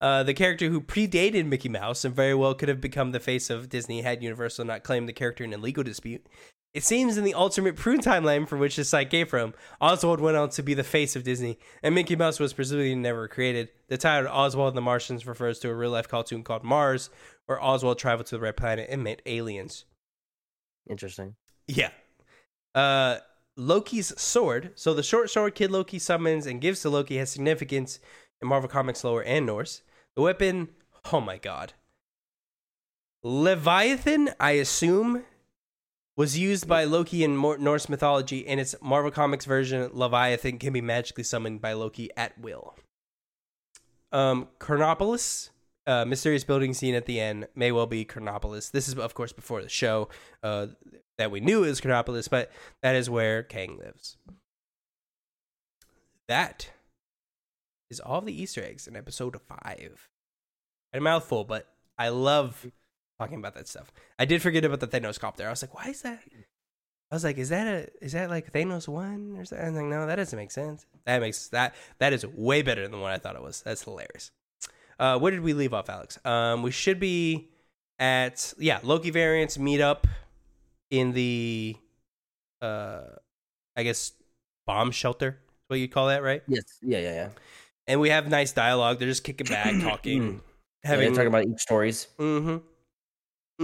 Uh, the character who predated Mickey Mouse and very well could have become the face of Disney had Universal not claimed the character in a legal dispute. It seems in the alternate prune timeline from which this site came from, Oswald went on to be the face of Disney, and Mickey Mouse was presumably never created. The title Oswald and the Martians refers to a real-life cartoon called Mars, where Oswald traveled to the Red Planet and met aliens. Interesting. Yeah. Uh, Loki's sword. So the short sword Kid Loki summons and gives to Loki has significance in Marvel Comics lore and Norse. The weapon, oh my god. Leviathan, I assume, was used by Loki in Norse mythology, and its Marvel Comics version, Leviathan, can be magically summoned by Loki at will. Um, Carnopolis, uh, mysterious building seen at the end, may well be Carnopolis. This is, of course, before the show uh, that we knew is Carnopolis, but that is where Kang lives. That is all the Easter eggs in episode five. Had a mouthful, but I love talking about that stuff. I did forget about the Thanos cop there. I was like, why is that? I was like, is that a is that like Thanos one or something? I was like, no, that doesn't make sense. That makes that that is way better than what I thought it was. That's hilarious. Uh, where did we leave off, Alex? Um, we should be at yeah Loki variants meet up in the uh, I guess bomb shelter. Is what you call that, right? Yes. Yeah. Yeah. Yeah. And we have nice dialogue. They're just kicking back, talking, having yeah, talking about each stories. Mm-hmm.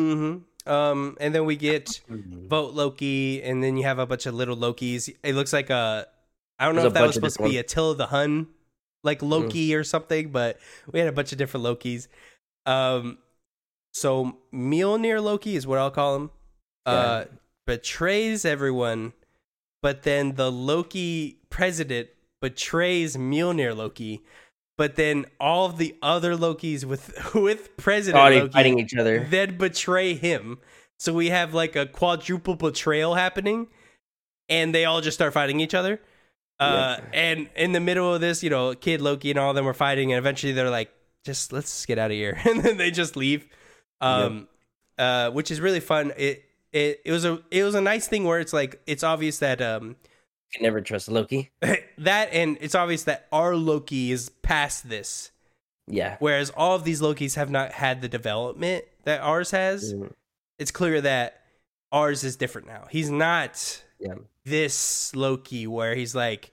Mm-hmm. Um, and then we get vote Loki, and then you have a bunch of little Lokis. It looks like a I don't There's know if that was supposed to be Attila the Hun, like Loki mm. or something, but we had a bunch of different Lokis. Um, so Mjolnir Loki is what I'll call him. Yeah. Uh, betrays everyone, but then the Loki president betrays Mjolnir Loki, but then all of the other Lokis with with President Already Loki fighting each other, then betray him. So we have like a quadruple betrayal happening, and they all just start fighting each other. Uh, yeah. And in the middle of this, you know, Kid Loki and all of them are fighting, and eventually they're like, "Just let's get out of here," and then they just leave, um, yeah. uh, which is really fun. It it it was a it was a nice thing where it's like it's obvious that. Um, Can never trust Loki. That, and it's obvious that our Loki is past this. Yeah. Whereas all of these Lokis have not had the development that ours has. Mm. It's clear that ours is different now. He's not yeah. this Loki where he's like,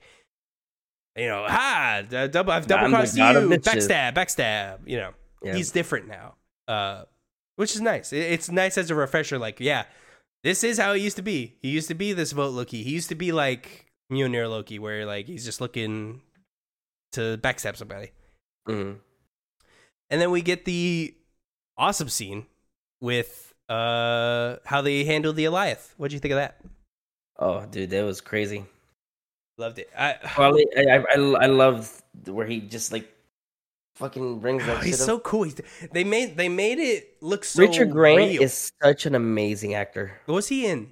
you know, ha, I've double crossed you, backstab, backstab. You know, yeah. he's different now, uh, which is nice. It's nice as a refresher. Like, yeah, this is how he used to be. He used to be this vote Loki. He used to be like Mjolnir Loki, where like he's just looking to backstab somebody. Mm-hmm. And then we get the awesome scene with uh, how they handled the Alioth. What did you think of that? Oh, dude, that was crazy. Loved it. I Probably, I, I, I loved where he just like fucking brings that. Oh, shit he's up. So cool. He's, they made they made it look so. Richard Grant real. Is such an amazing actor. What was he in?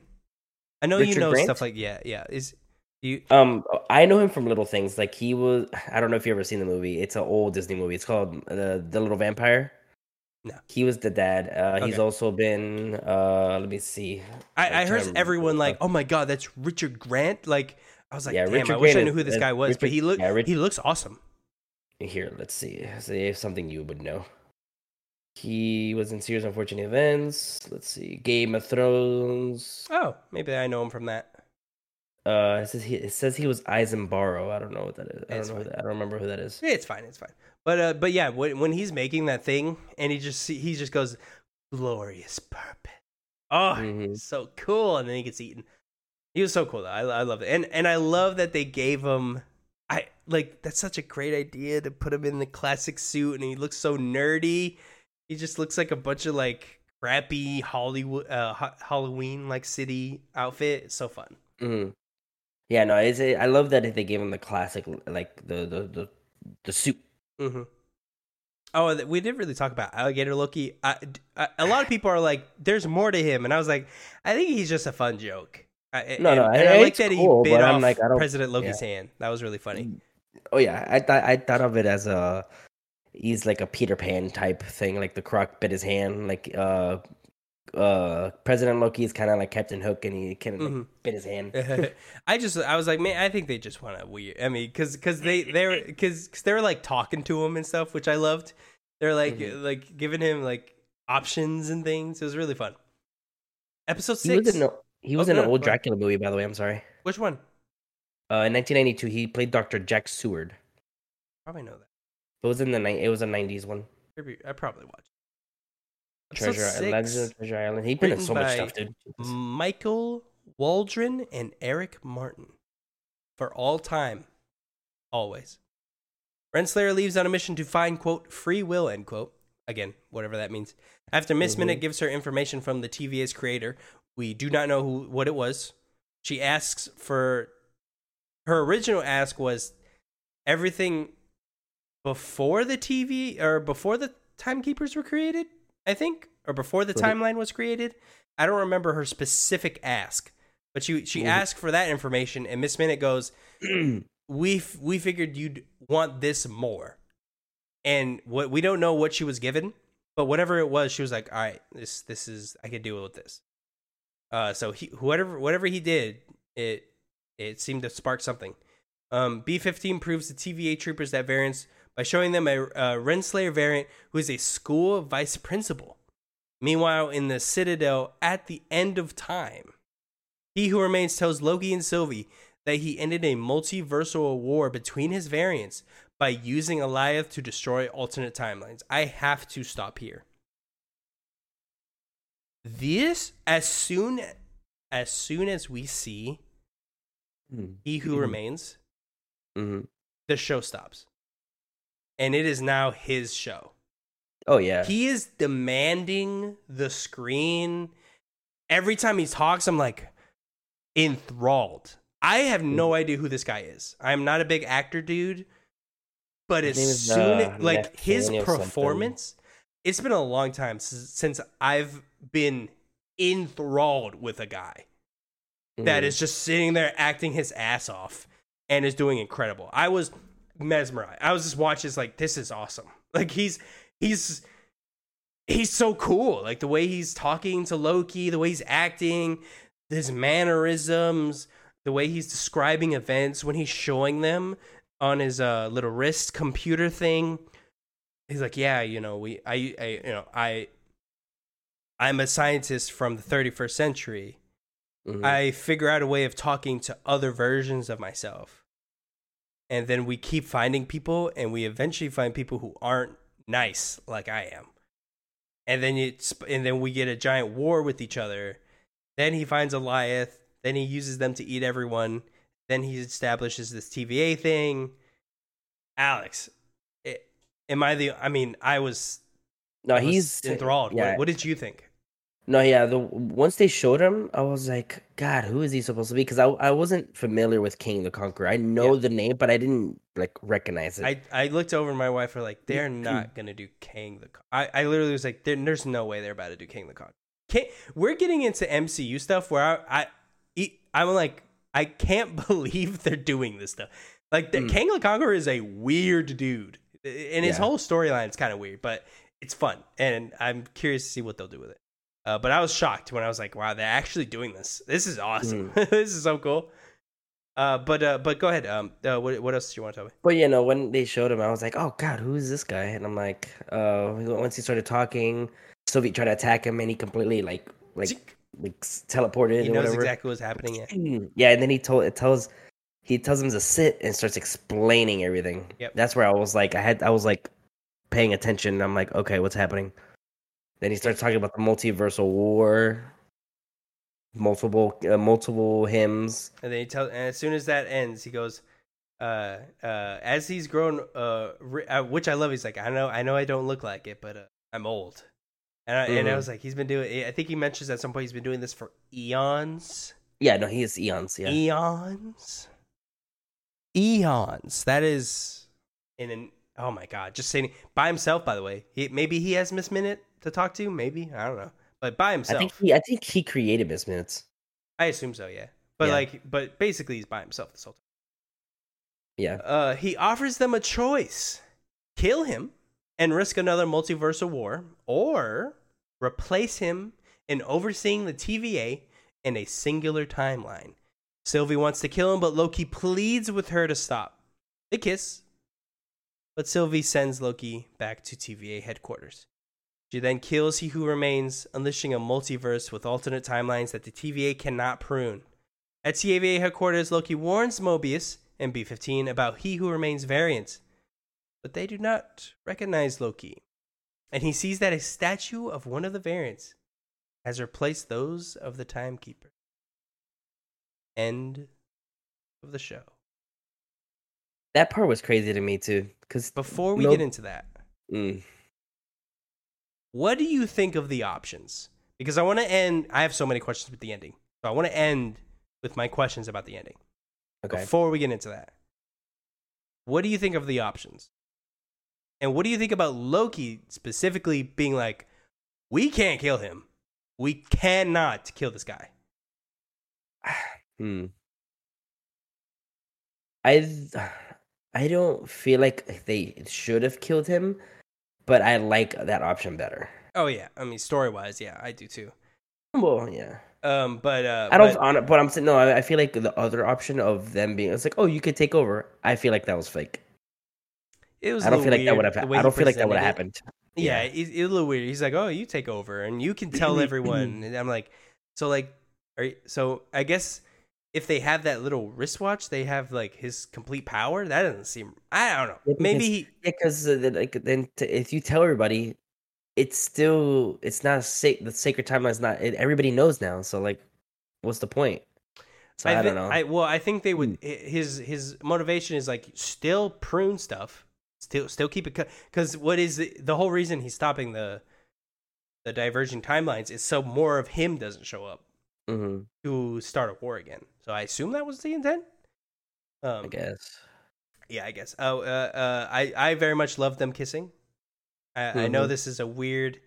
I know Richard you know Grant? Stuff like yeah yeah is. You... Um, I know him from little things. Like he was, I don't know if you ever seen the movie. It's an old Disney movie. It's called uh, The Little Vampire. No, he was the dad. Uh, okay. He's also been. Uh, let me see. I, I heard everyone like, "Oh my god, that's Richard Grant!" Like I was like, yeah, "Damn, Richard I wish Grant I knew who this is, guy was." Richard, but he looked, yeah, Rich, he looks awesome. Here, let's see. Say something you would know. He was in Series Unfortunate Events. Let's see. Game of Thrones. Oh, maybe I know him from that. Uh, it says he, it says he was Eisenbarrow. I don't know what that is. I don't, know who that, I don't remember who that is. It's fine. It's fine. But uh, but yeah, when, when he's making that thing and he just he just goes, glorious purpose. Oh, mm-hmm. So cool. And then he gets eaten. He was so cool, though. I, I love it. And, and I love that they gave him... I like that's such a great idea to put him in the classic suit, and he looks so nerdy. He just looks like a bunch of like crappy Hollywood uh, ha- Halloween like city outfit. It's so fun. Mm-hmm. Yeah, no, it's a, I love that they gave him the classic like the the the, the suit. Mm-hmm. Oh, we didn't really talk about Alligator Loki. I, I, a lot of people are like, "There's more to him," and I was like, "I think he's just a fun joke." I, no, and, no, and I, I like that cool, he bit off like, President Loki's yeah. hand. That was really funny. Oh yeah, I thought I thought of it as a he's like a Peter Pan type thing, like the croc bit his hand. Like uh, uh, President Loki is kind of like Captain Hook, and he can mm-hmm. like, bit his hand. I just I was like, man, I think they just want to weird. I mean, because because they they're because they're like talking to him and stuff, which I loved. They're like mm-hmm. like giving him like options and things. It was really fun. Episode six. He was oh, in an old Dracula movie, by the way. I'm sorry. Which one? Uh, in nineteen ninety-two, he played Doctor Jack Seward. Probably know that. It was in the ni- It was a nineties one. I probably watched. Treasure Island. Treasure Island. He played in so much stuff, dude. Michael Waldron and Eric Martin, for all time, always. Renslayer leaves on a mission to find quote free will end quote again whatever that means. After Miss mm-hmm. Minute gives her information from the T V A's creator. We do not know who what it was. She asks for... Her original ask was everything before the T V... Or before the timekeepers were created, I think. Or before the timeline was created. I don't remember her specific ask. But she, she asked for that information. And Miss Minute goes, we f- we figured you'd want this more. And what we don't know what she was given. But whatever it was, she was like, all right, this this is... I can deal with this. Uh, so he, whatever, whatever he did, it it seemed to spark something. Um, B fifteen proves to T V A troopers that variance by showing them a, a Renslayer variant who is a school vice principal. Meanwhile, in the Citadel, at the end of time, He Who Remains tells Loki and Sylvie that he ended a multiversal war between his variants by using Alioth to destroy alternate timelines. I have to stop here. This as soon as soon as we see mm. He Who mm. Remains, mm-hmm. the show stops, and it is now his show. Oh yeah, he is demanding the screen. Every time he talks, I'm like enthralled. I have mm. no idea who this guy is. I'm not a big actor dude, but as soon uh, as, like his performance. It's been a long time since I've been enthralled with a guy mm. that is just sitting there acting his ass off and is doing incredible. I was mesmerized. I was just watching this like, this is awesome. Like he's, he's, he's so cool. Like the way he's talking to Loki, the way he's acting, his mannerisms, the way he's describing events when he's showing them on his uh, little wrist computer thing. He's like, yeah, you know, we, I, I, you know, I, I'm a scientist from the thirty-first century. Mm-hmm. I figure out a way of talking to other versions of myself. And then we keep finding people, and we eventually find people who aren't nice like I am. And then it's, and then we get a giant war with each other. Then he finds Alioth. Then he uses them to eat everyone. Then he establishes this T V A thing. Alex. Am I the? I mean, I was. No, I was he's enthralled. Yeah. What, what did you think? No, yeah. The once they showed him, I was like, God, who is he supposed to be? Because I I wasn't familiar with Kang the Conqueror. I know yeah. the name, but I didn't like recognize it. I, I looked over at my wife. We're like, they're not gonna do Kang the. Con-. I I literally was like, there, there's no way they're about to do Kang the Conqueror. Kang, we're getting into M C U stuff where I I I'm like, I can't believe they're doing this stuff. Like the mm. Kang the Conqueror is a weird dude. And his yeah. whole storyline is kind of weird, but it's fun. And I'm curious to see what they'll do with it. Uh, but I was shocked when I was like, wow, they're actually doing this. This is awesome. Mm. This is so cool. Uh, but uh, but go ahead. Um, uh, what what else do you want to tell me? Well, you know, when they showed him, I was like, oh god, who is this guy? And I'm like, uh, once he started talking, Sylvie tried to attack him, and he completely like like like teleported. He knows whatever. Exactly what's happening. Yeah. yeah, and then he told it tells he tells him to sit and starts explaining everything. Yep. That's where I was like, I had I was like paying attention. And I'm like, okay, what's happening? Then he starts talking about the multiversal war. Multiple, uh, multiple hymns, and then he tells. And as soon as that ends, he goes, uh, uh, as he's grown, uh, re- uh, which I love. He's like, I know, I know, I don't look like it, but uh, I'm old, and I, mm-hmm. and I was like, he's been doing. I think he mentions at some point he's been doing this for eons. Yeah, no, he is eons. Yeah, eons, eons. That is in an. Oh my god, just saying by himself. By the way, he, maybe he has Miss Minute to talk to. Maybe I don't know. But by himself. I think he, I think he created Miss Minutes. I assume so, yeah. But yeah. like, but basically, he's by himself this whole time. Yeah. Uh, he offers them a choice: kill him and risk another multiversal war, or replace him in overseeing the T V A in a singular timeline. Sylvie wants to kill him, but Loki pleads with her to stop. They kiss, but Sylvie sends Loki back to T V A headquarters. She then kills He Who Remains, unleashing a multiverse with alternate timelines that the T V A cannot prune. At T V A headquarters, Loki warns Mobius and B fifteen about He Who Remains variants, but they do not recognize Loki, and he sees that a statue of one of the variants has replaced those of the Timekeeper. End of the show. That part was crazy to me, too. 'Cause Before we no- get into that... Mm. What do you think of the options? Because I want to end... I have so many questions with the ending. So I want to end with my questions about the ending. Okay. Before we get into that. What do you think of the options? And what do you think about Loki specifically being like, we can't kill him. We cannot kill this guy. Hmm. I, I don't feel like they should have killed him. But I like that option better. Oh yeah, I mean story wise, yeah, I do too. Well, yeah. Um, but uh, I don't. But, on, but I'm saying no. I, I feel like the other option of them being, it's like, oh, you could take over. I feel like that was fake. It was. I don't feel like that would have. I don't feel like that would have happened. Yeah, yeah it's, it's a little weird. He's like, oh, you take over, and you can tell everyone. And I'm like, so like, are you, so I guess if they have that little wristwatch, they have like his complete power. That doesn't seem. I don't know. Maybe because he, yeah, uh, like then t- if you tell everybody, it's still it's not a sa- the sacred timeline's not. It, everybody knows now. So like, what's the point? So I, I th- don't know. I, well, I think they would. His his motivation is like still prune stuff. Still still keep it because co- what is the, the whole reason he's stopping the the diverging timelines is so more of him doesn't show up. Mm-hmm. To start a war again, so I assume that was the intent. Um, I guess, yeah, I guess. Oh, uh, uh, I, I very much love them kissing. I, mm-hmm. I know this is a weird,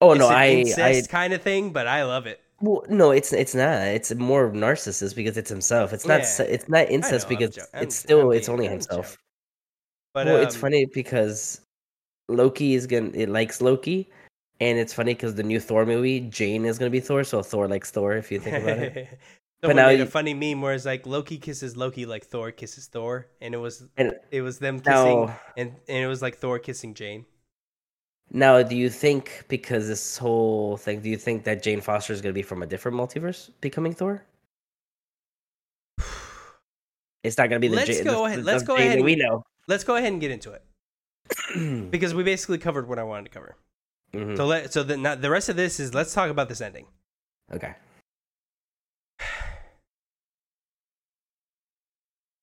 oh no, I incest I, kind of thing, but I love it. Well, no, it's it's not. It's more narcissist because it's himself. It's not. Yeah. It's not incest know, because jo- it's still. I'm it's only himself. Joking. But well, um, it's funny because Loki is gonna. It likes Loki. And it's funny because the new Thor movie, Jane is going to be Thor, so Thor likes Thor, if you think about it. But now made a funny meme where it's like, Loki kisses Loki like Thor kisses Thor, and it was and it was them kissing, now, and, and it was like Thor kissing Jane. Now, do you think, because this whole thing, do you think that Jane Foster is going to be from a different multiverse becoming Thor? It's not going to be the Let's Jane, go the, ahead. The, Let's go Jane ahead. And, we know. Let's go ahead and get into it. Because we basically covered what I wanted to cover. Mm-hmm. So let so the now the rest of this is let's talk about this ending. Okay.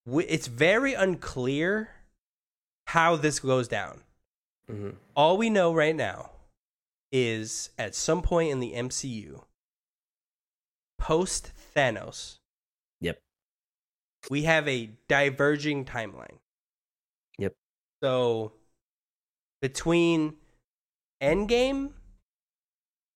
It's very unclear how this goes down. Mm-hmm. All we know right now is at some point in the M C U, post Thanos. Yep. We have a diverging timeline. Yep. So between Endgame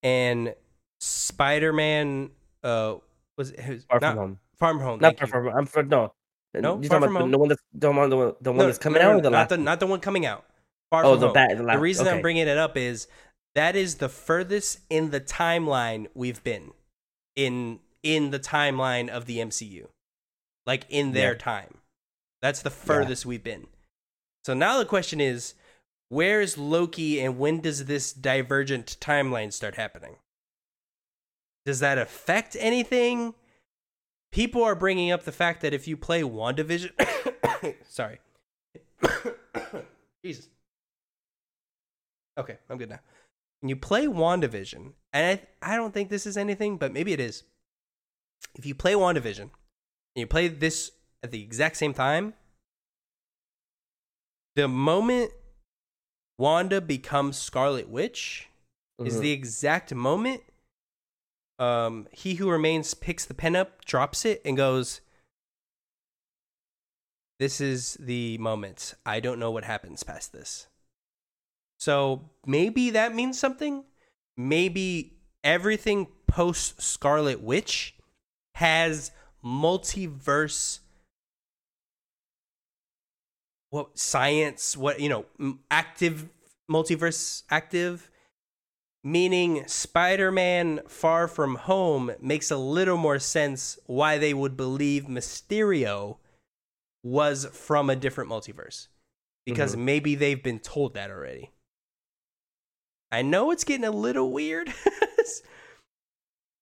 and Spider-Man uh was it, it was Far not, From Home. Farm Home. Not Far From Home. I'm for no. No, Far From Home. The one that's the one, the one no, that's coming no, no, out or the not last the, not the one coming out. Far oh, From the Home. Bat, the, last, the reason okay. I'm bringing it up is that is the furthest in the timeline we've been in in the timeline of the M C U. like in their yeah. time. That's the furthest yeah. we've been. So now the question is, where is Loki and when does this divergent timeline start happening? Does that affect anything? People are bringing up the fact that if you play WandaVision... Sorry. Jesus. Okay, I'm good now. When you play WandaVision, and I, I don't think this is anything, but maybe it is. If you play WandaVision, and you play this at the exact same time, the moment Wanda becomes Scarlet Witch mm-hmm. is the exact moment um, He Who Remains picks the pen up, drops it, and goes, this is the moment. I don't know what happens past this. So maybe that means something. Maybe everything post-Scarlet Witch has multiverse... what science, what, you know, active, multiverse active, meaning Spider-Man Far From Home makes a little more sense why they would believe Mysterio was from a different multiverse, because mm-hmm. maybe they've been told that already. I know it's getting a little weird.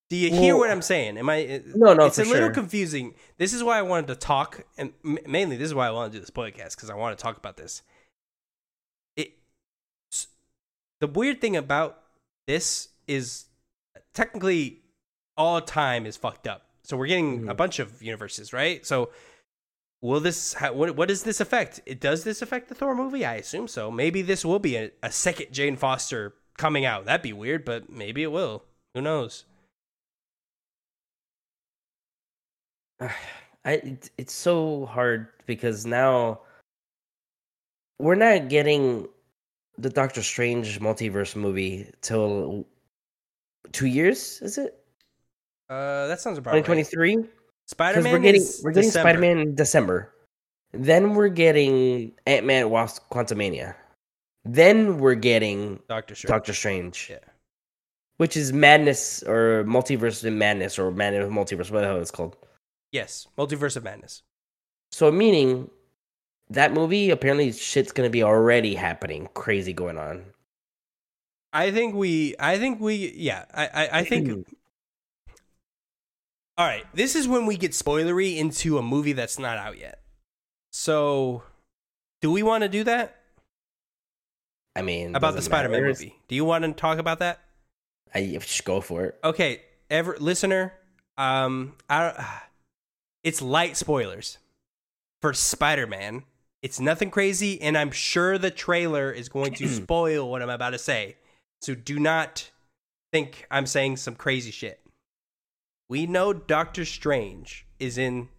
Do you hear well, what I'm saying? Am I? No, no, it's a little sure. confusing. This is why I wanted to talk, and mainly this is why I want to do this podcast, because I want to talk about this. It, the weird thing about this is technically all time is fucked up. So we're getting mm-hmm. a bunch of universes, right? So will this? What, what does this affect? It does this affect the Thor movie? I assume so. Maybe this will be a, a second Jane Foster coming out. That'd be weird, but maybe it will. Who knows? I it's so hard because now we're not getting the Doctor Strange multiverse movie till two years, is it? Uh, that sounds about right. twenty twenty-three. Spider-Man. We're getting is we're getting December. Spider-Man in December. Then we're getting Ant-Man Wasp Quantumania. Then we're getting Doctor Strange. Doctor Strange. Yeah. Which is Madness or Multiverse in Madness or Madness Multiverse, whatever it's called. Yes, Multiverse of Madness. So, meaning that movie, apparently shit's going to be already happening. Crazy going on. I think we, I think we, yeah, I, I, I think. All right, this is when we get spoilery into a movie that's not out yet. So, do we want to do that? I mean. About the Spider-Man matter. movie. Do you want to talk about that? I just go for it. Okay, every listener, um, I don't. It's light spoilers for Spider-Man. It's nothing crazy, and I'm sure the trailer is going to spoil what I'm about to say. So do not think I'm saying some crazy shit. We know Doctor Strange is in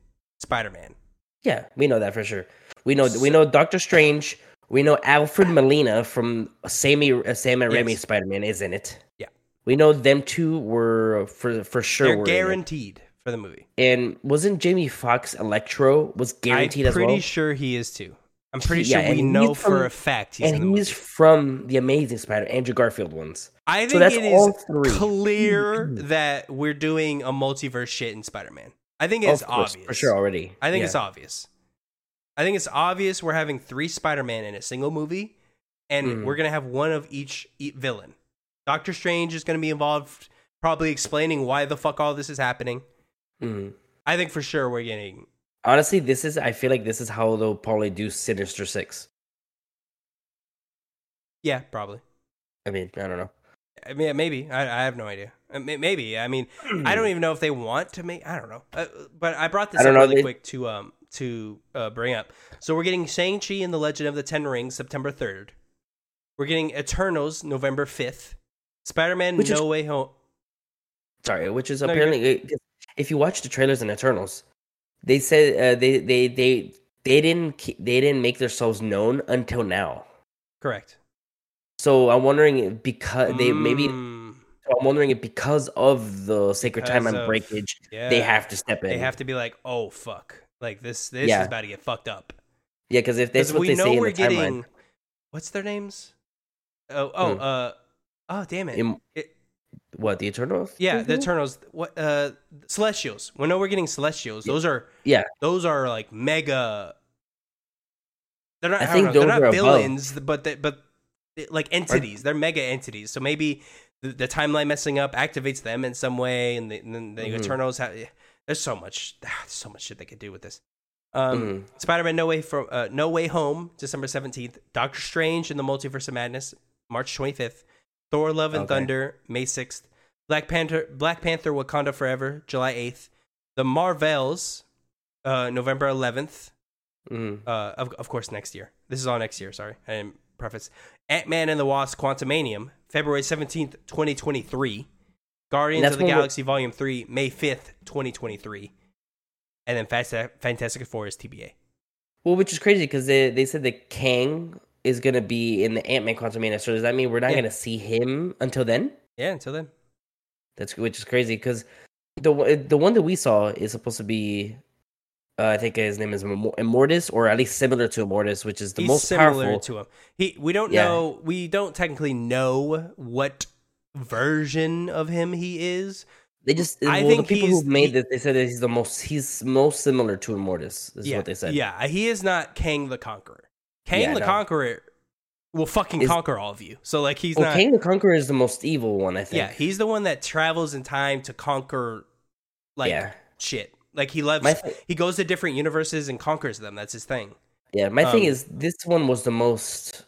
Spider-Man. Yeah, we know that for sure. We know so, we know Doctor Strange. We know Alfred Molina from Sammy, uh, Sam yes. Raimi's Spider-Man is in it. Yeah. We know them two were for, for sure. They're were guaranteed. The movie. And wasn't Jamie Foxx Electro was guaranteed as well? I'm pretty sure he is too. I'm pretty he, sure yeah, we know from, for a fact he's and in the he's movie. From the Amazing Spider Andrew Garfield ones. I think so that's it all is three. Clear that we're doing a multiverse shit in Spider-Man. I think it's obvious for sure already. I think yeah. it's obvious. I think it's obvious we're having three Spider-Man in a single movie, and mm. we're gonna have one of each villain. Doctor Strange is gonna be involved, probably explaining why the fuck all this is happening. Mm-hmm. I think for sure we're getting. Honestly, this is. I feel like this is how they'll probably do Sinister Six. Yeah, probably. I mean, I don't know. I mean, maybe. I, I have no idea. Maybe. I mean, I don't even know if they want to make. I don't know. Uh, but I brought this I up know, really they... quick to um to uh, bring up. So we're getting Shang-Chi and the Legend of the Ten Rings September third. We're getting Eternals November fifth. Spider-Man which No is... Way Home. Sorry, which is no, apparently. If you watch the trailers in Eternals, they said uh, they, they they they didn't keep, they didn't make themselves known until now. Correct. So I'm wondering if because mm. they maybe I'm wondering if because of the sacred timeline breakage, yeah. they have to step in. They have to be like, oh fuck, like this this yeah. is about to get fucked up. Yeah, because if that's what we they know say we're in the getting, timeline, what's their names? Oh oh hmm. uh oh damn it. Im- it What, the Eternals? Yeah, the Eternals. What uh, Celestials? We know we're getting Celestials. Those are yeah. Those are like mega. They're not. I, I think those they're not villains, above. but they, but like entities. Are... They're mega entities. So maybe the, the timeline messing up activates them in some way, and, the, and then the mm-hmm. Eternals. Have, there's so much. There's so much shit they could do with this. Um, mm-hmm. Spider-Man: No Way from uh, No Way Home, December seventeenth. Doctor Strange and the Multiverse of Madness, March twenty-fifth. Thor: Love and okay. Thunder, May sixth. Black Panther, Black Panther: Wakanda Forever, July eighth. The Marvels, uh, November eleventh. Mm. Uh, of, of course, next year. This is all next year. Sorry, I didn't preface. Ant-Man and the Wasp: Quantumanium, February seventeenth, twenty twenty-three. Guardians of the Galaxy Volume Three, May fifth, twenty twenty-three. And then Fantastic Four is T B A. Well, which is crazy because they they said that Kang is going to be in the Ant-Man Quantumania. So does that mean we're not yeah. going to see him until then? Yeah, until then. That's which is crazy because the the one that we saw is supposed to be, uh, I think his name is Immortus, or at least similar to Immortus, which is the He's most similar powerful. To him. He we don't yeah. know we don't technically know what version of him he is. They just I well, think the people who made he, this they said that he's the most he's most similar to Immortus. Is yeah, what they said. Yeah, he is not Kang the Conqueror. Kang yeah, the no. Conqueror will fucking is, conquer all of you. So like he's well, not Kang the Conqueror is the most evil one, I think. Yeah, he's the one that travels in time to conquer like yeah. shit. Like he loves th- he goes to different universes and conquers them. That's his thing. Yeah, my um, thing is this one was the most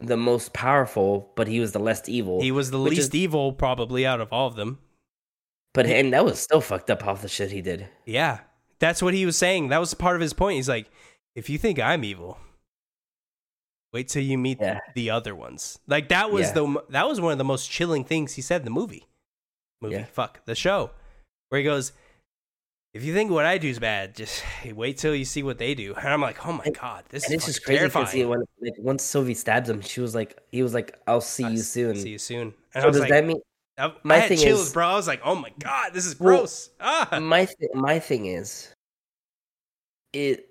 the most powerful, but he was the less evil. He was the least is, evil probably out of all of them. But and that was still fucked up off the shit he did. Yeah, that's what he was saying. That was part of his point. He's like, if you think I'm evil, wait till you meet yeah. the other ones. Like that was yeah. the that was one of the most chilling things he said in the movie. Movie, yeah. fuck the show, where he goes, if you think what I do is bad, just hey, wait till you see what they do. And I'm like, oh my god, this and is this is crazy. Terrifying. He, when, like, once Sylvie stabs him, she was like, he was like, I'll see I'll you soon. See you soon. And so I was does like, that mean? I, my I had thing chills, is, bro. I was like, "Oh my god, this is gross." Well, ah. My th- my thing is, it.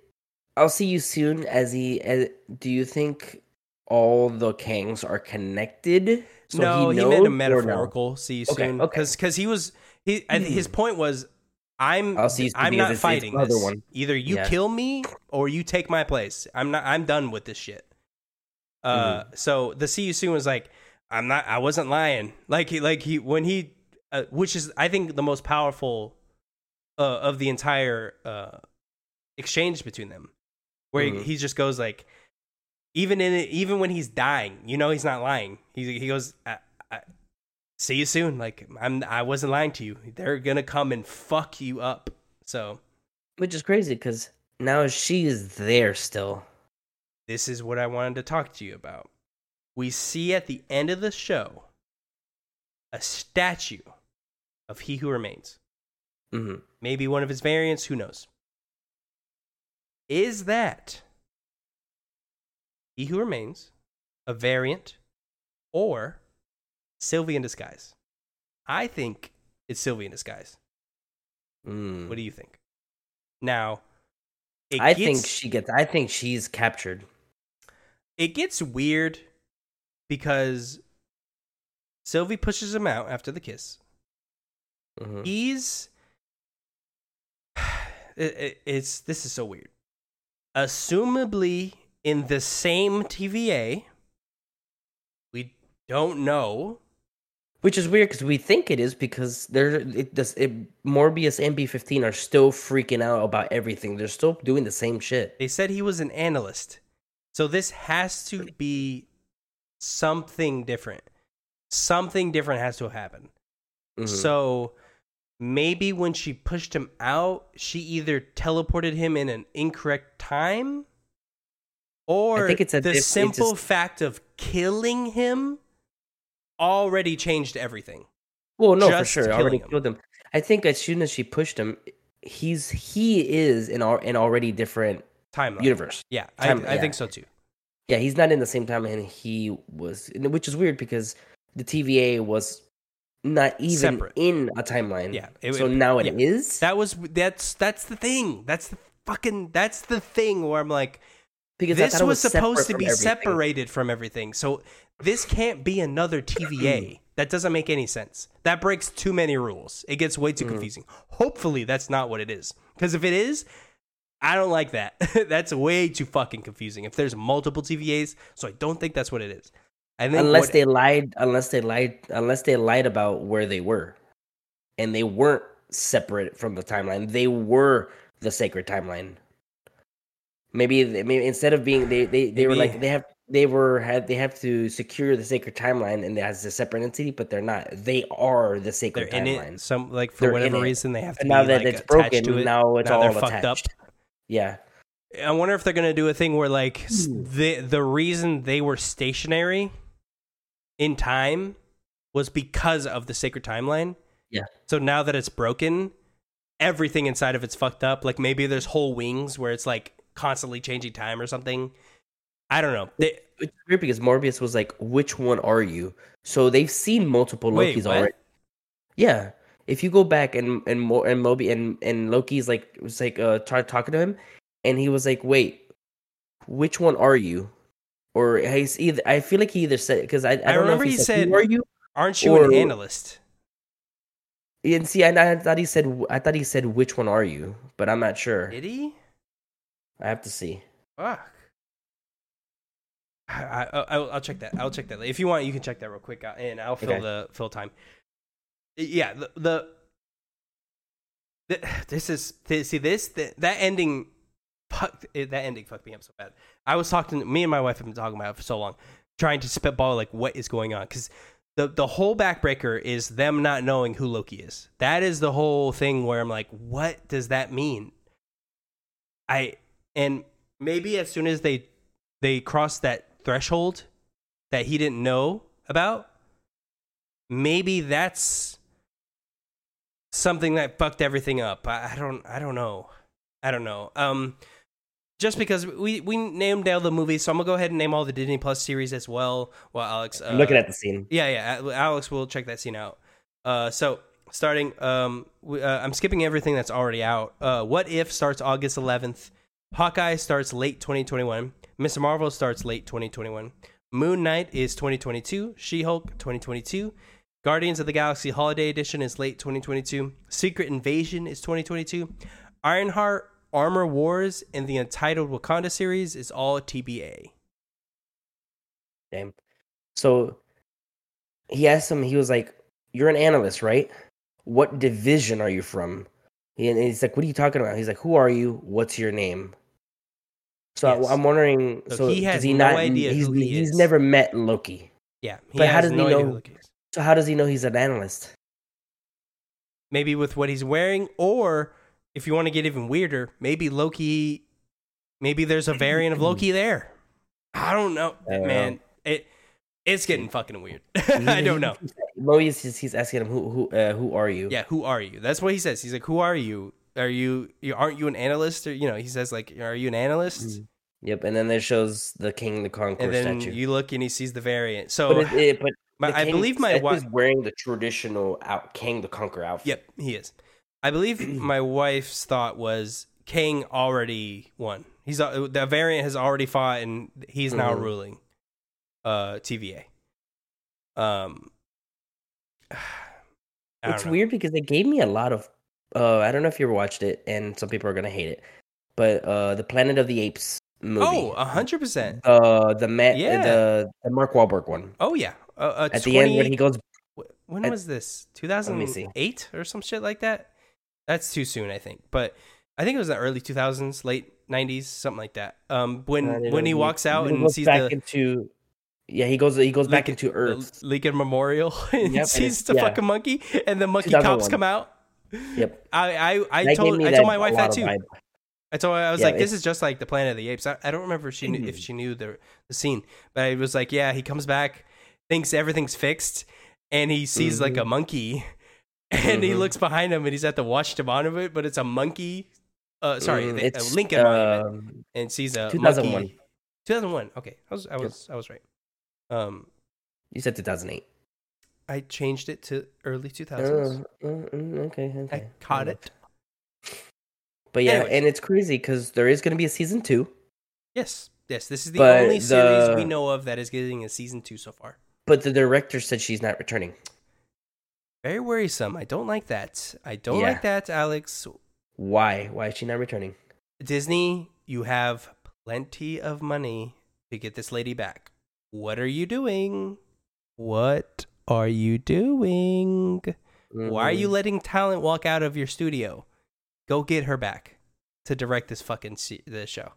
I'll see you soon. As he, as, do you think all the Kangs are connected? So no, he, he meant a metaphorical. No? See you okay, soon, because okay. because he was he. Mm. His point was, I'm I'll see you soon I'm not fighting this. Other one. Either you yeah. kill me or you take my place. I'm not. I'm done with this shit. Uh, mm. So the see you soon was like. I'm not. I wasn't lying. Like he, like he, when he, uh, which is, I think, the most powerful uh, of the entire uh, exchange between them, where mm-hmm. he, he just goes like, even in it, even when he's dying, you know, he's not lying. He he goes, I, I, see you soon. Like I'm, I wasn't lying to you. They're gonna come and fuck you up. So, which is crazy because now she is there still. This is what I wanted to talk to you about. We see at the end of the show a statue of He Who Remains. Mm-hmm. Maybe one of his variants, who knows? Is that He Who Remains, a variant, or Sylvie in disguise? I think it's Sylvie in disguise. Mm. What do you think? Now, it I gets, think she gets. I think she's captured. It gets weird. Because Sylvie pushes him out after the kiss. Mm-hmm. He's... It, it, it's This is so weird. Assumably, in the same T V A, we don't know. Which is weird, because we think it is, because they're, it, this, it, Morbius and B fifteen are still freaking out about everything. They're still doing the same shit. They said he was an analyst. So this has to be... Something different. Something different has to happen. Mm-hmm. So maybe when she pushed him out, she either teleported him in an incorrect time, or I think it's a the diff- simple it's a... fact of killing him already changed everything. Well, no, Just for sure, already him. killed him. I think as soon as she pushed him, he's he is in our an already different timeline universe. Yeah, Time- I, I yeah. think so too. Yeah, he's not in the same time, and he was, which is weird because the T V A was not even separate. In a timeline. Yeah, it, so it, now it yeah. is. That was that's that's the thing. That's the fucking that's the thing where I'm like, because this was, was supposed to be everything. separated from everything. So this can't be another T V A That doesn't make any sense. That breaks too many rules. It gets way too confusing. Mm. Hopefully that's not what it is. Because if it is, I don't like that. That's way too fucking confusing. If there's multiple T V As, so I don't think that's what it is. I think unless what, they lied, unless they lied, unless they lied about where they were, and they weren't separate from the timeline. They were the sacred timeline. Maybe, maybe instead of being, they they, they were like they have. They were had. They have to secure the sacred timeline, and it has a separate entity, but they're not. They are the sacred they're timeline. In it, some like for they're whatever reason they have to. And now be, that like, it's broken, to it. now it's now all fucked up. Yeah, I wonder if they're gonna do a thing where like the the reason they were stationary in time was because of the sacred timeline. Yeah. So now that it's broken, everything inside of it's fucked up. Like maybe there's whole wings where it's like constantly changing time or something. I don't know. They, it's weird because Morbius was like, which one are you? So they've seen multiple Lokis wait, already. Yeah. If you go back and and Mo, and Moby and, and Loki's like was like uh tried talking to him and he was like, wait, which one are you? Or he's either I feel like he either said because I I, don't I remember know if he, he said, said who are you? Aren't you or, an analyst? And see, I, I thought he said I thought he said which one are you, but I'm not sure. Did he? I have to see. Fuck. I, I, I'll check that. I'll check that. If you want, you can check that real quick, and I'll fill okay. the fill time. Yeah, the, the, the this is see this the, that ending, fuck, that ending fucked me up so bad. I was talking. Me and my wife have been talking about it for so long, trying to spitball like what is going on because the the whole backbreaker is them not knowing who Loki is. That is the whole thing where I'm like, what does that mean? I and maybe as soon as they they cross that threshold that he didn't know about, maybe that's something that fucked everything up. I, I don't I don't know. I don't know. Um just because we, we named all the movies, so I'm gonna go ahead and name all the Disney Plus series as well. Well, Alex uh, I'm looking at the scene. Yeah, yeah. Alex will check that scene out. Uh so starting um we, uh, I'm skipping everything that's already out. Uh What If starts August eleventh. Hawkeye starts late twenty twenty-one. Miz Marvel starts late twenty twenty-one. Moon Knight is twenty twenty-two. She-Hulk, twenty twenty-two. Guardians of the Galaxy Holiday Edition is late twenty twenty-two. Secret Invasion is twenty twenty-two. Ironheart, Armor Wars, and the Untitled Wakanda series is all T B A. Damn. So he asked him, he was like, you're an analyst, right? What division are you from? And he's like, what are you talking about? He's like, who are you? What's your name? So yes. I'm wondering. So, so he has he no not, idea he's, who he he's is. He's never met Loki. Yeah, he but has how does no he know? Idea who Loki is. So how does he know he's an analyst? Maybe with what he's wearing, or if you want to get even weirder, maybe Loki. Maybe there's a variant of Loki there. I don't know, I don't man. Know. It it's getting fucking weird. I don't know. Mobius is he's asking him who who uh, who are you? Yeah, who are you? That's what he says. He's like, who are you? Are you, aren't you an analyst? Or, you know, he says, like, are you an analyst? Yep. And then there shows the King, the Conqueror and then statue. You look and he sees the variant. So, but, it, it, but my, I believe my wife is wearing the traditional out King, the Conqueror outfit. Yep. He is. I believe my wife's thought was King already won. He's the variant has already fought and he's now mm-hmm. ruling uh, T V A. Um, It's know. weird because it gave me a lot of. Uh, I don't know if you watched it, and some people are gonna hate it, but uh, the Planet of the Apes movie. Oh, a hundred percent. Uh, the Matt, yeah. the, the Mark Wahlberg one. Oh yeah. Uh, uh, at twenty the end when he goes. When at, was this? Two thousand eight or some shit like that. That's too soon, I think. But I think it was the early two thousands, late nineties, something like that. Um, when when know, he walks out he and sees back the into. Yeah, he goes. He goes Lincoln, back into Earth. Lincoln Memorial. and yep, sees and the yeah. fucking monkey, and the monkey cops come out. Yep. I I, I told I told my wife that too. I told her I was yeah, like, this is just like the Planet of the Apes. I, I don't remember if she knew, mm-hmm. if she knew the the scene, but I was like, yeah, he comes back, thinks everything's fixed, and he sees mm-hmm. like a monkey, and mm-hmm. he looks behind him, and he's at the Watch Monument, but it's a monkey. Uh, sorry, mm, the, it's, a Lincoln uh, Monument, and sees a two thousand one. Monkey. two thousand one. Okay, I was I was yep. I was right. Um, you said two thousand eight. I changed it to early two thousands. Uh, okay, okay. I caught it. But yeah, anyways. And it's crazy because there is going to be a season two. Yes, yes. This is the but only the... series we know of that is getting a season two so far. But the director said she's not returning. Very worrisome. I don't like that. I don't yeah. like that, Alex. Why? Why is she not returning? Disney, you have plenty of money to get this lady back. What are you doing? What are you doing? Mm-hmm. Why are you letting talent walk out of your studio? Go get her back to direct this fucking se- the show.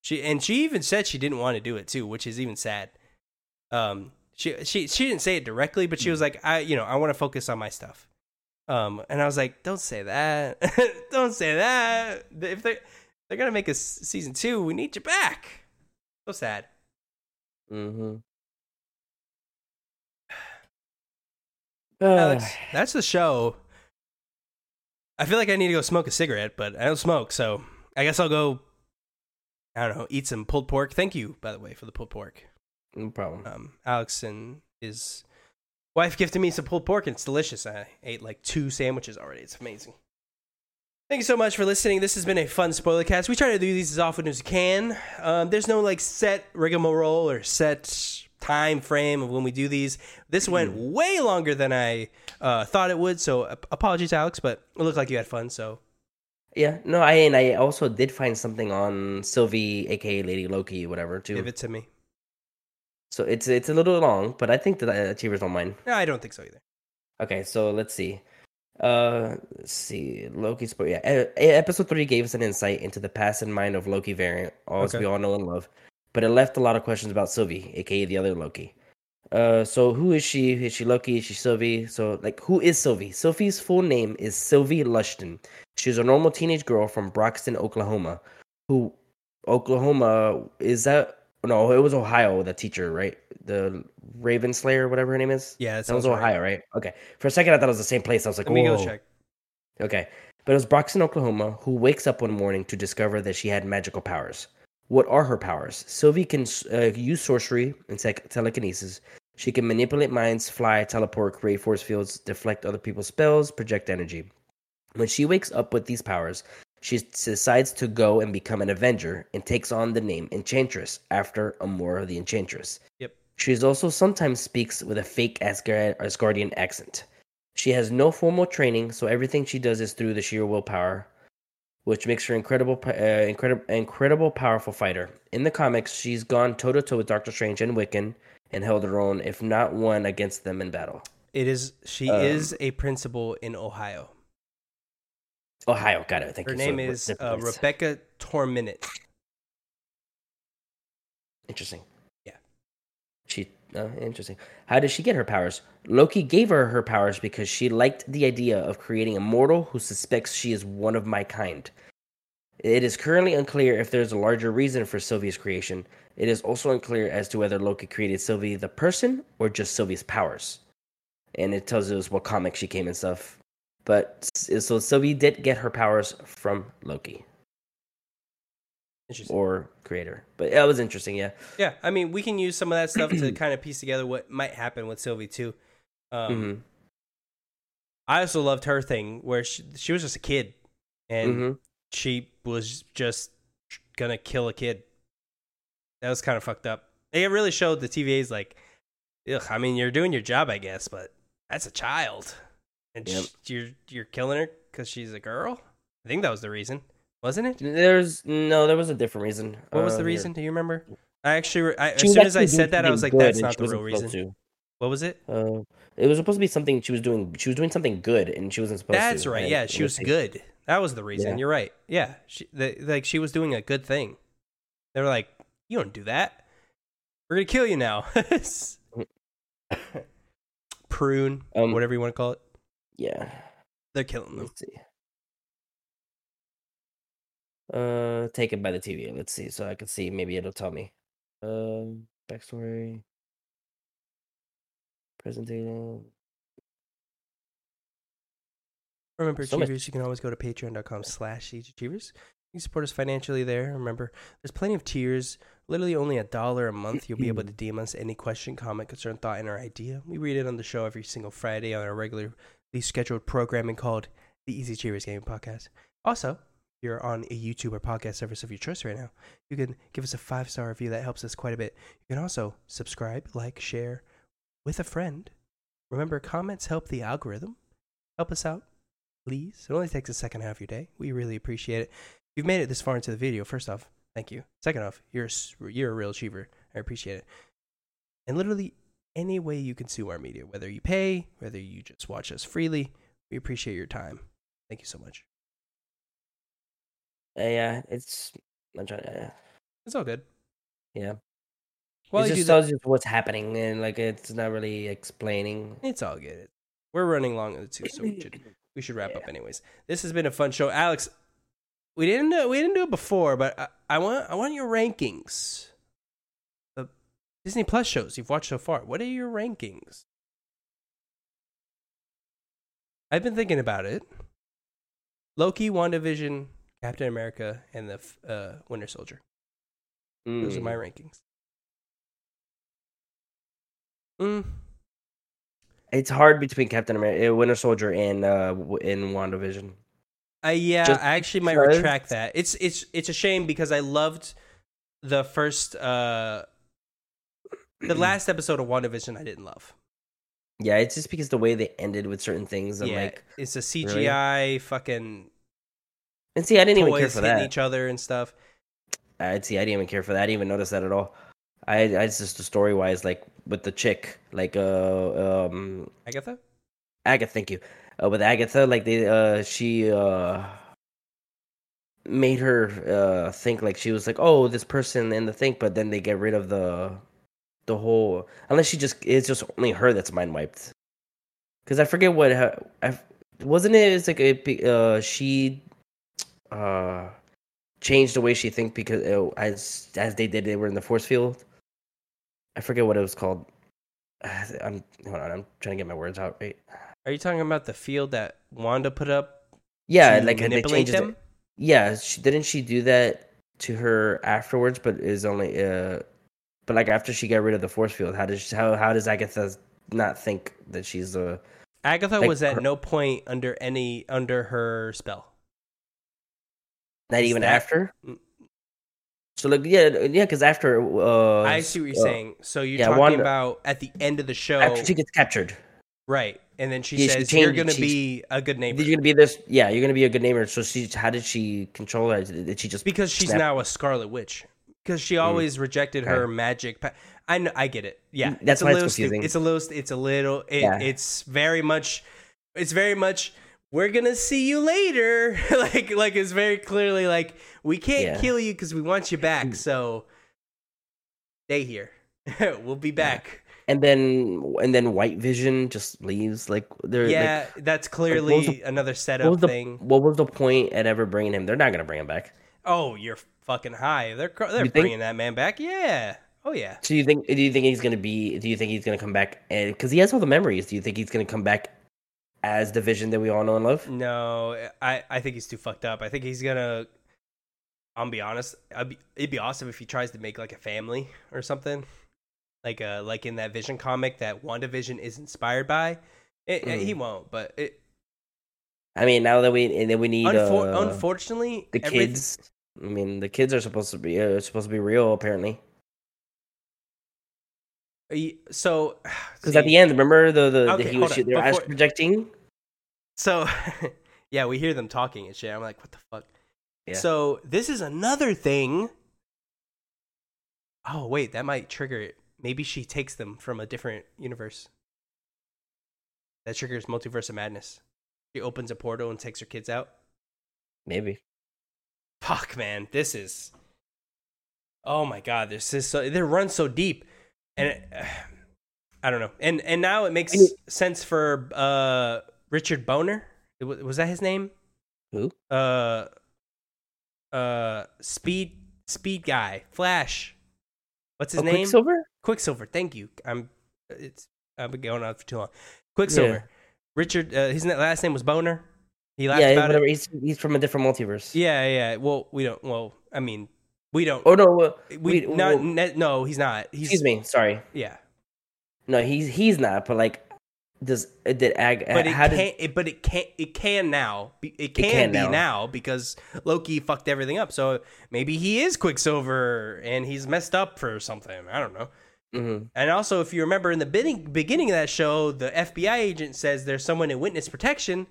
She and she even said she didn't want to do it too, which is even sad. Um, she she she didn't say it directly, but she was like, I you know I want to focus on my stuff. Um, and I was like, don't say that, don't say that. If they they're gonna make a season two, we need you back. So sad. Mm-hmm. Alex, that's the show. I feel like I need to go smoke a cigarette, but I don't smoke, so I guess I'll go, I don't know, eat some pulled pork. Thank you, by the way, for the pulled pork. No problem. Um, Alex and his wife gifted me some pulled pork, and it's delicious. I ate like two sandwiches already. It's amazing. Thank you so much for listening. This has been a fun SpoilerCast. We try to do these as often as we can. Um, there's no like set rigmarole or set time frame of when we do these. This went way longer than I uh, thought it would, so ap- apologies, Alex, but it looked like you had fun, so. Yeah, no, I and I also did find something on Sylvie, a k a. Lady Loki, whatever, too. Give it to me. So it's it's a little long, but I think the Achievers don't mind. No, I don't think so either. Okay, so let's see. Uh, let's see. Loki Sport, yeah. E- episode three gave us an insight into the past and mind of Loki variant, as we all know and love. But it left a lot of questions about Sylvie, a k a the other Loki. Uh, so who is she? Is she Loki? Is she Sylvie? So, like, who is Sylvie? Sylvie's full name is Sylvie Lushton. She's a normal teenage girl from Broxton, Oklahoma. Who, Oklahoma, is that? No, it was Ohio, the teacher, right? The Ravenslayer, whatever her name is? Yeah, that, that was Ohio, right. right? Okay. For a second, I thought it was the same place. I was like, Let whoa. Let me go check. Okay. But it was Broxton, Oklahoma, who wakes up one morning to discover that she had magical powers. What are her powers? Sylvie can uh, use sorcery and te- telekinesis. She can manipulate minds, fly, teleport, create force fields, deflect other people's spells, project energy. When she wakes up with these powers, she decides to go and become an Avenger and takes on the name Enchantress after Amora the Enchantress. Yep. She also sometimes speaks with a fake Asgard- Asgardian accent. She has no formal training, so everything she does is through the sheer willpower, which makes her incredible, uh, incredible, incredible, powerful fighter. In the comics, she's gone toe-to-toe with Doctor Strange and Wiccan and held her own, if not won, against them in battle. It is She um, is a principal in Ohio. Ohio, got it. Thank her you. Her name so, is uh, Rebecca Torminit. Interesting. Yeah. She... Uh, interesting. How did she get her powers? Loki gave her her powers because she liked the idea of creating a mortal who suspects she is one of my kind. It is currently unclear if there is a larger reason for Sylvie's creation. It is also unclear as to whether Loki created Sylvie the person or just Sylvie's powers. And it tells us what comic she came and stuff. But so Sylvie did get her powers from Loki. Or creator, but that was interesting. Yeah, yeah. I mean, we can use some of that stuff to kind of piece together what might happen with Sylvie too. Um, mm-hmm. I also loved her thing where she she was just a kid, and mm-hmm. she was just gonna kill a kid. That was kind of fucked up. It really showed the T V A's like, ugh, I mean, you're doing your job, I guess, but that's a child, and yep. she, you're you're killing her because she's a girl. I think that was the reason. Wasn't it? There's no. There was a different reason. What was the uh, reason? Do you remember? I actually, I, as soon as I said that, I was like, "That's not the real reason." To. What was it? Uh, it was supposed to be something she was doing. She was doing something good, and she wasn't supposed to. That's right. Yeah, she was good. That was the reason. Yeah. You're right. Yeah, she, the, like she was doing a good thing. They were like, "You don't do that. We're gonna kill you now." Prune, um, whatever you want to call it. Yeah, they're killing them. Let's see. Uh, taken by the T V A. Let's see, so I can see. Maybe it'll tell me. Um, uh, backstory, presentation. Remember, so Achievers, much. You can always go to patreon dot com slash Achievers. You can support us financially there. Remember, there's plenty of tiers. Literally only a dollar a month. You'll be able to D M us any question, comment, concern, thought, and our idea. We read it on the show every single Friday on our regularly scheduled programming called the Easy Achievers Gaming Podcast. Also, you're on a YouTube or podcast service of your choice right now, you can give us a five-star review. That helps us quite a bit. You can also subscribe, like, share, with a friend. Remember, comments help the algorithm. Help us out, please. It only takes a second half of your day. We really appreciate it. If you've made it this far into the video, first off, thank you. Second off, you're a, you're a real achiever. I appreciate it. And literally any way you consume our media, whether you pay, whether you just watch us freely, we appreciate your time. Thank you so much. Uh, yeah, it's... I'm trying to, uh, it's all good. Yeah. Well, it's just tells you what's happening, and like it's not really explaining. It's all good. We're running long on the two, so we should we should wrap yeah. up anyways. This has been a fun show, Alex. We didn't do, we didn't do it before, but I, I want I want your rankings. The Disney Plus shows you've watched so far. What are your rankings? I've been thinking about it. Loki, WandaVision, Captain America, and the uh, Winter Soldier. Mm. Those are my rankings. Mm. It's hard between Captain America, Winter Soldier, and uh, in WandaVision. Uh, yeah, Just I actually might because... retract that. It's it's it's a shame because I loved the first, uh, the last episode of WandaVision. I didn't love. Yeah, it's just because the way they ended with certain things. I'm yeah, like, it's a C G I really? fucking. And see, I didn't even care for that. Each other and stuff. I'd see. I didn't even care for that. I didn't even notice that at all. I, I just the story wise, like with the chick, like uh um Agatha, Agatha, thank you. Uh, with Agatha, like they uh she uh made her uh think like she was like oh this person and the thing, but then they get rid of the the whole unless she just it's just only her that's mind wiped. Because I forget what her, I wasn't it. It's like it, uh she. Uh, changed the way she think because it, as as they did, they were in the force field. I forget what it was called. I'm hold on, I'm trying to get my words out right. Are you talking about the field that Wanda put up? Yeah, like manipulate they them. The, yeah, she, didn't she do that to her afterwards? But is only uh, but like after she got rid of the force field, how does she, how how does Agatha not think that she's a uh, Agatha like, was at her, no point under any under her spell. Not even that, after? So, like, yeah, yeah, because after... Uh, I see what you're uh, saying. So, you're yeah, talking Wanda, about at the end of the show... After she gets captured. Right. And then she yeah, says, she you're going to be a good neighbor. You're going to be this... Yeah, you're going to be a good neighbor. So, she, how did she control that? Did she just... Because she's snap? now a Scarlet Witch. Because she always mm. rejected her right. magic... Pa- I know, I get it. Yeah. That's it's why a little it's confusing. Stu- it's a little... It's a little... It, yeah. It's very much... It's very much... We're gonna see you later. like, like it's very clearly like we can't yeah. kill you because we want you back. So stay here. We'll be back. And then, and then White Vision just leaves. Like, they're yeah, like, that's clearly like, the, another setup what the, thing. What was the point at ever bringing him? They're not gonna bring him back. Oh, you're fucking high. They're they're you bringing think? that man back. Yeah. Oh yeah. So you think? Do you think he's gonna be? Do you think he's gonna come back? And because he has all the memories, do you think he's gonna come back? As the Vision that we all know and love? No, I, I think he's too fucked up. I think he's gonna... I'll be honest. I'll be, it'd be awesome if he tries to make, like, a family or something. Like a, like in that Vision comic that WandaVision is inspired by. It, mm. He won't, but... It, I mean, now that we and then we need... Unfor- uh, unfortunately... The kids... I mean, the kids are supposed to be uh, supposed to be real, apparently. So, because at the end, remember the the, okay, the he was they were eyes projecting. So, yeah, we hear them talking and shit. I'm like, what the fuck? Yeah. So this is another thing. Oh wait, that might trigger it. Maybe she takes them from a different universe. That triggers Multiverse of Madness. She opens a portal and takes her kids out. Maybe. Fuck, man, this is. Oh my god, this is so they run so deep. And uh, I don't know. And and now it makes sense for uh, Richard Boner. Was that his name? Who? Uh, uh, Speed Speed Guy Flash. What's his oh, name? Quicksilver. Quicksilver. Thank you. I'm. It's. I've been going on for too long. Quicksilver. Yeah. Richard. Uh, his last name was Boner. He laughed yeah, about whatever. it. He's, he's from a different multiverse. Yeah, yeah. Well, we don't. Well, I mean. We don't. Oh no, uh, we, we no, ne, no. He's not. He's, excuse me. Sorry. Yeah. No, he's he's not. But like, does did Ag? But it how can. Did, it, but it can. It can now. It can, it can be now. now because Loki fucked everything up. So maybe he is Quicksilver and he's messed up for something. I don't know. Mm-hmm. And also, if you remember in the beginning of that show, the F B I agent says there's someone in witness protection.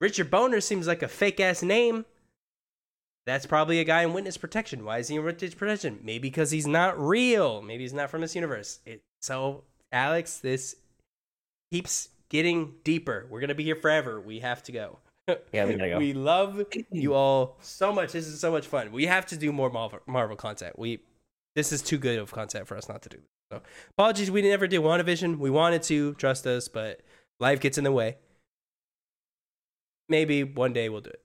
Richard Boner seems like a fake-ass name. That's probably a guy in witness protection. Why is he in witness protection? Maybe because he's not real. Maybe he's not from this universe. It, so, Alex, this keeps getting deeper. We're going to be here forever. We have to go. Yeah, we gotta go. We love you all so much. This is so much fun. We have to do more Marvel, Marvel content. We... This is too good of content for us not to do. So apologies, we never did WandaVision. We wanted to, trust us, but life gets in the way. Maybe one day we'll do it.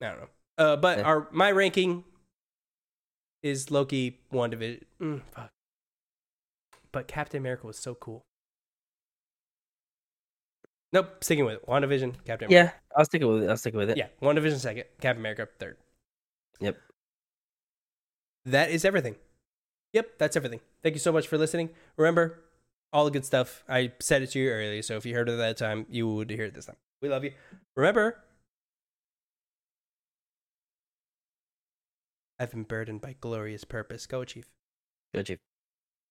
I don't know. Uh, but yeah. our my ranking is Loki, WandaVision. Mm, fuck. But Captain America was so cool. Nope, sticking with it. WandaVision, Captain America. Yeah, I'll stick with it. I'll stick with it. Yeah, WandaVision second, Captain America third. Yep. That is everything. Yep, that's everything. Thank you so much for listening. Remember, all the good stuff. I said it to you earlier, so if you heard it that time, you would hear it this time. We love you. Remember, I've been burdened by glorious purpose. Go, Chief. Go, Chief.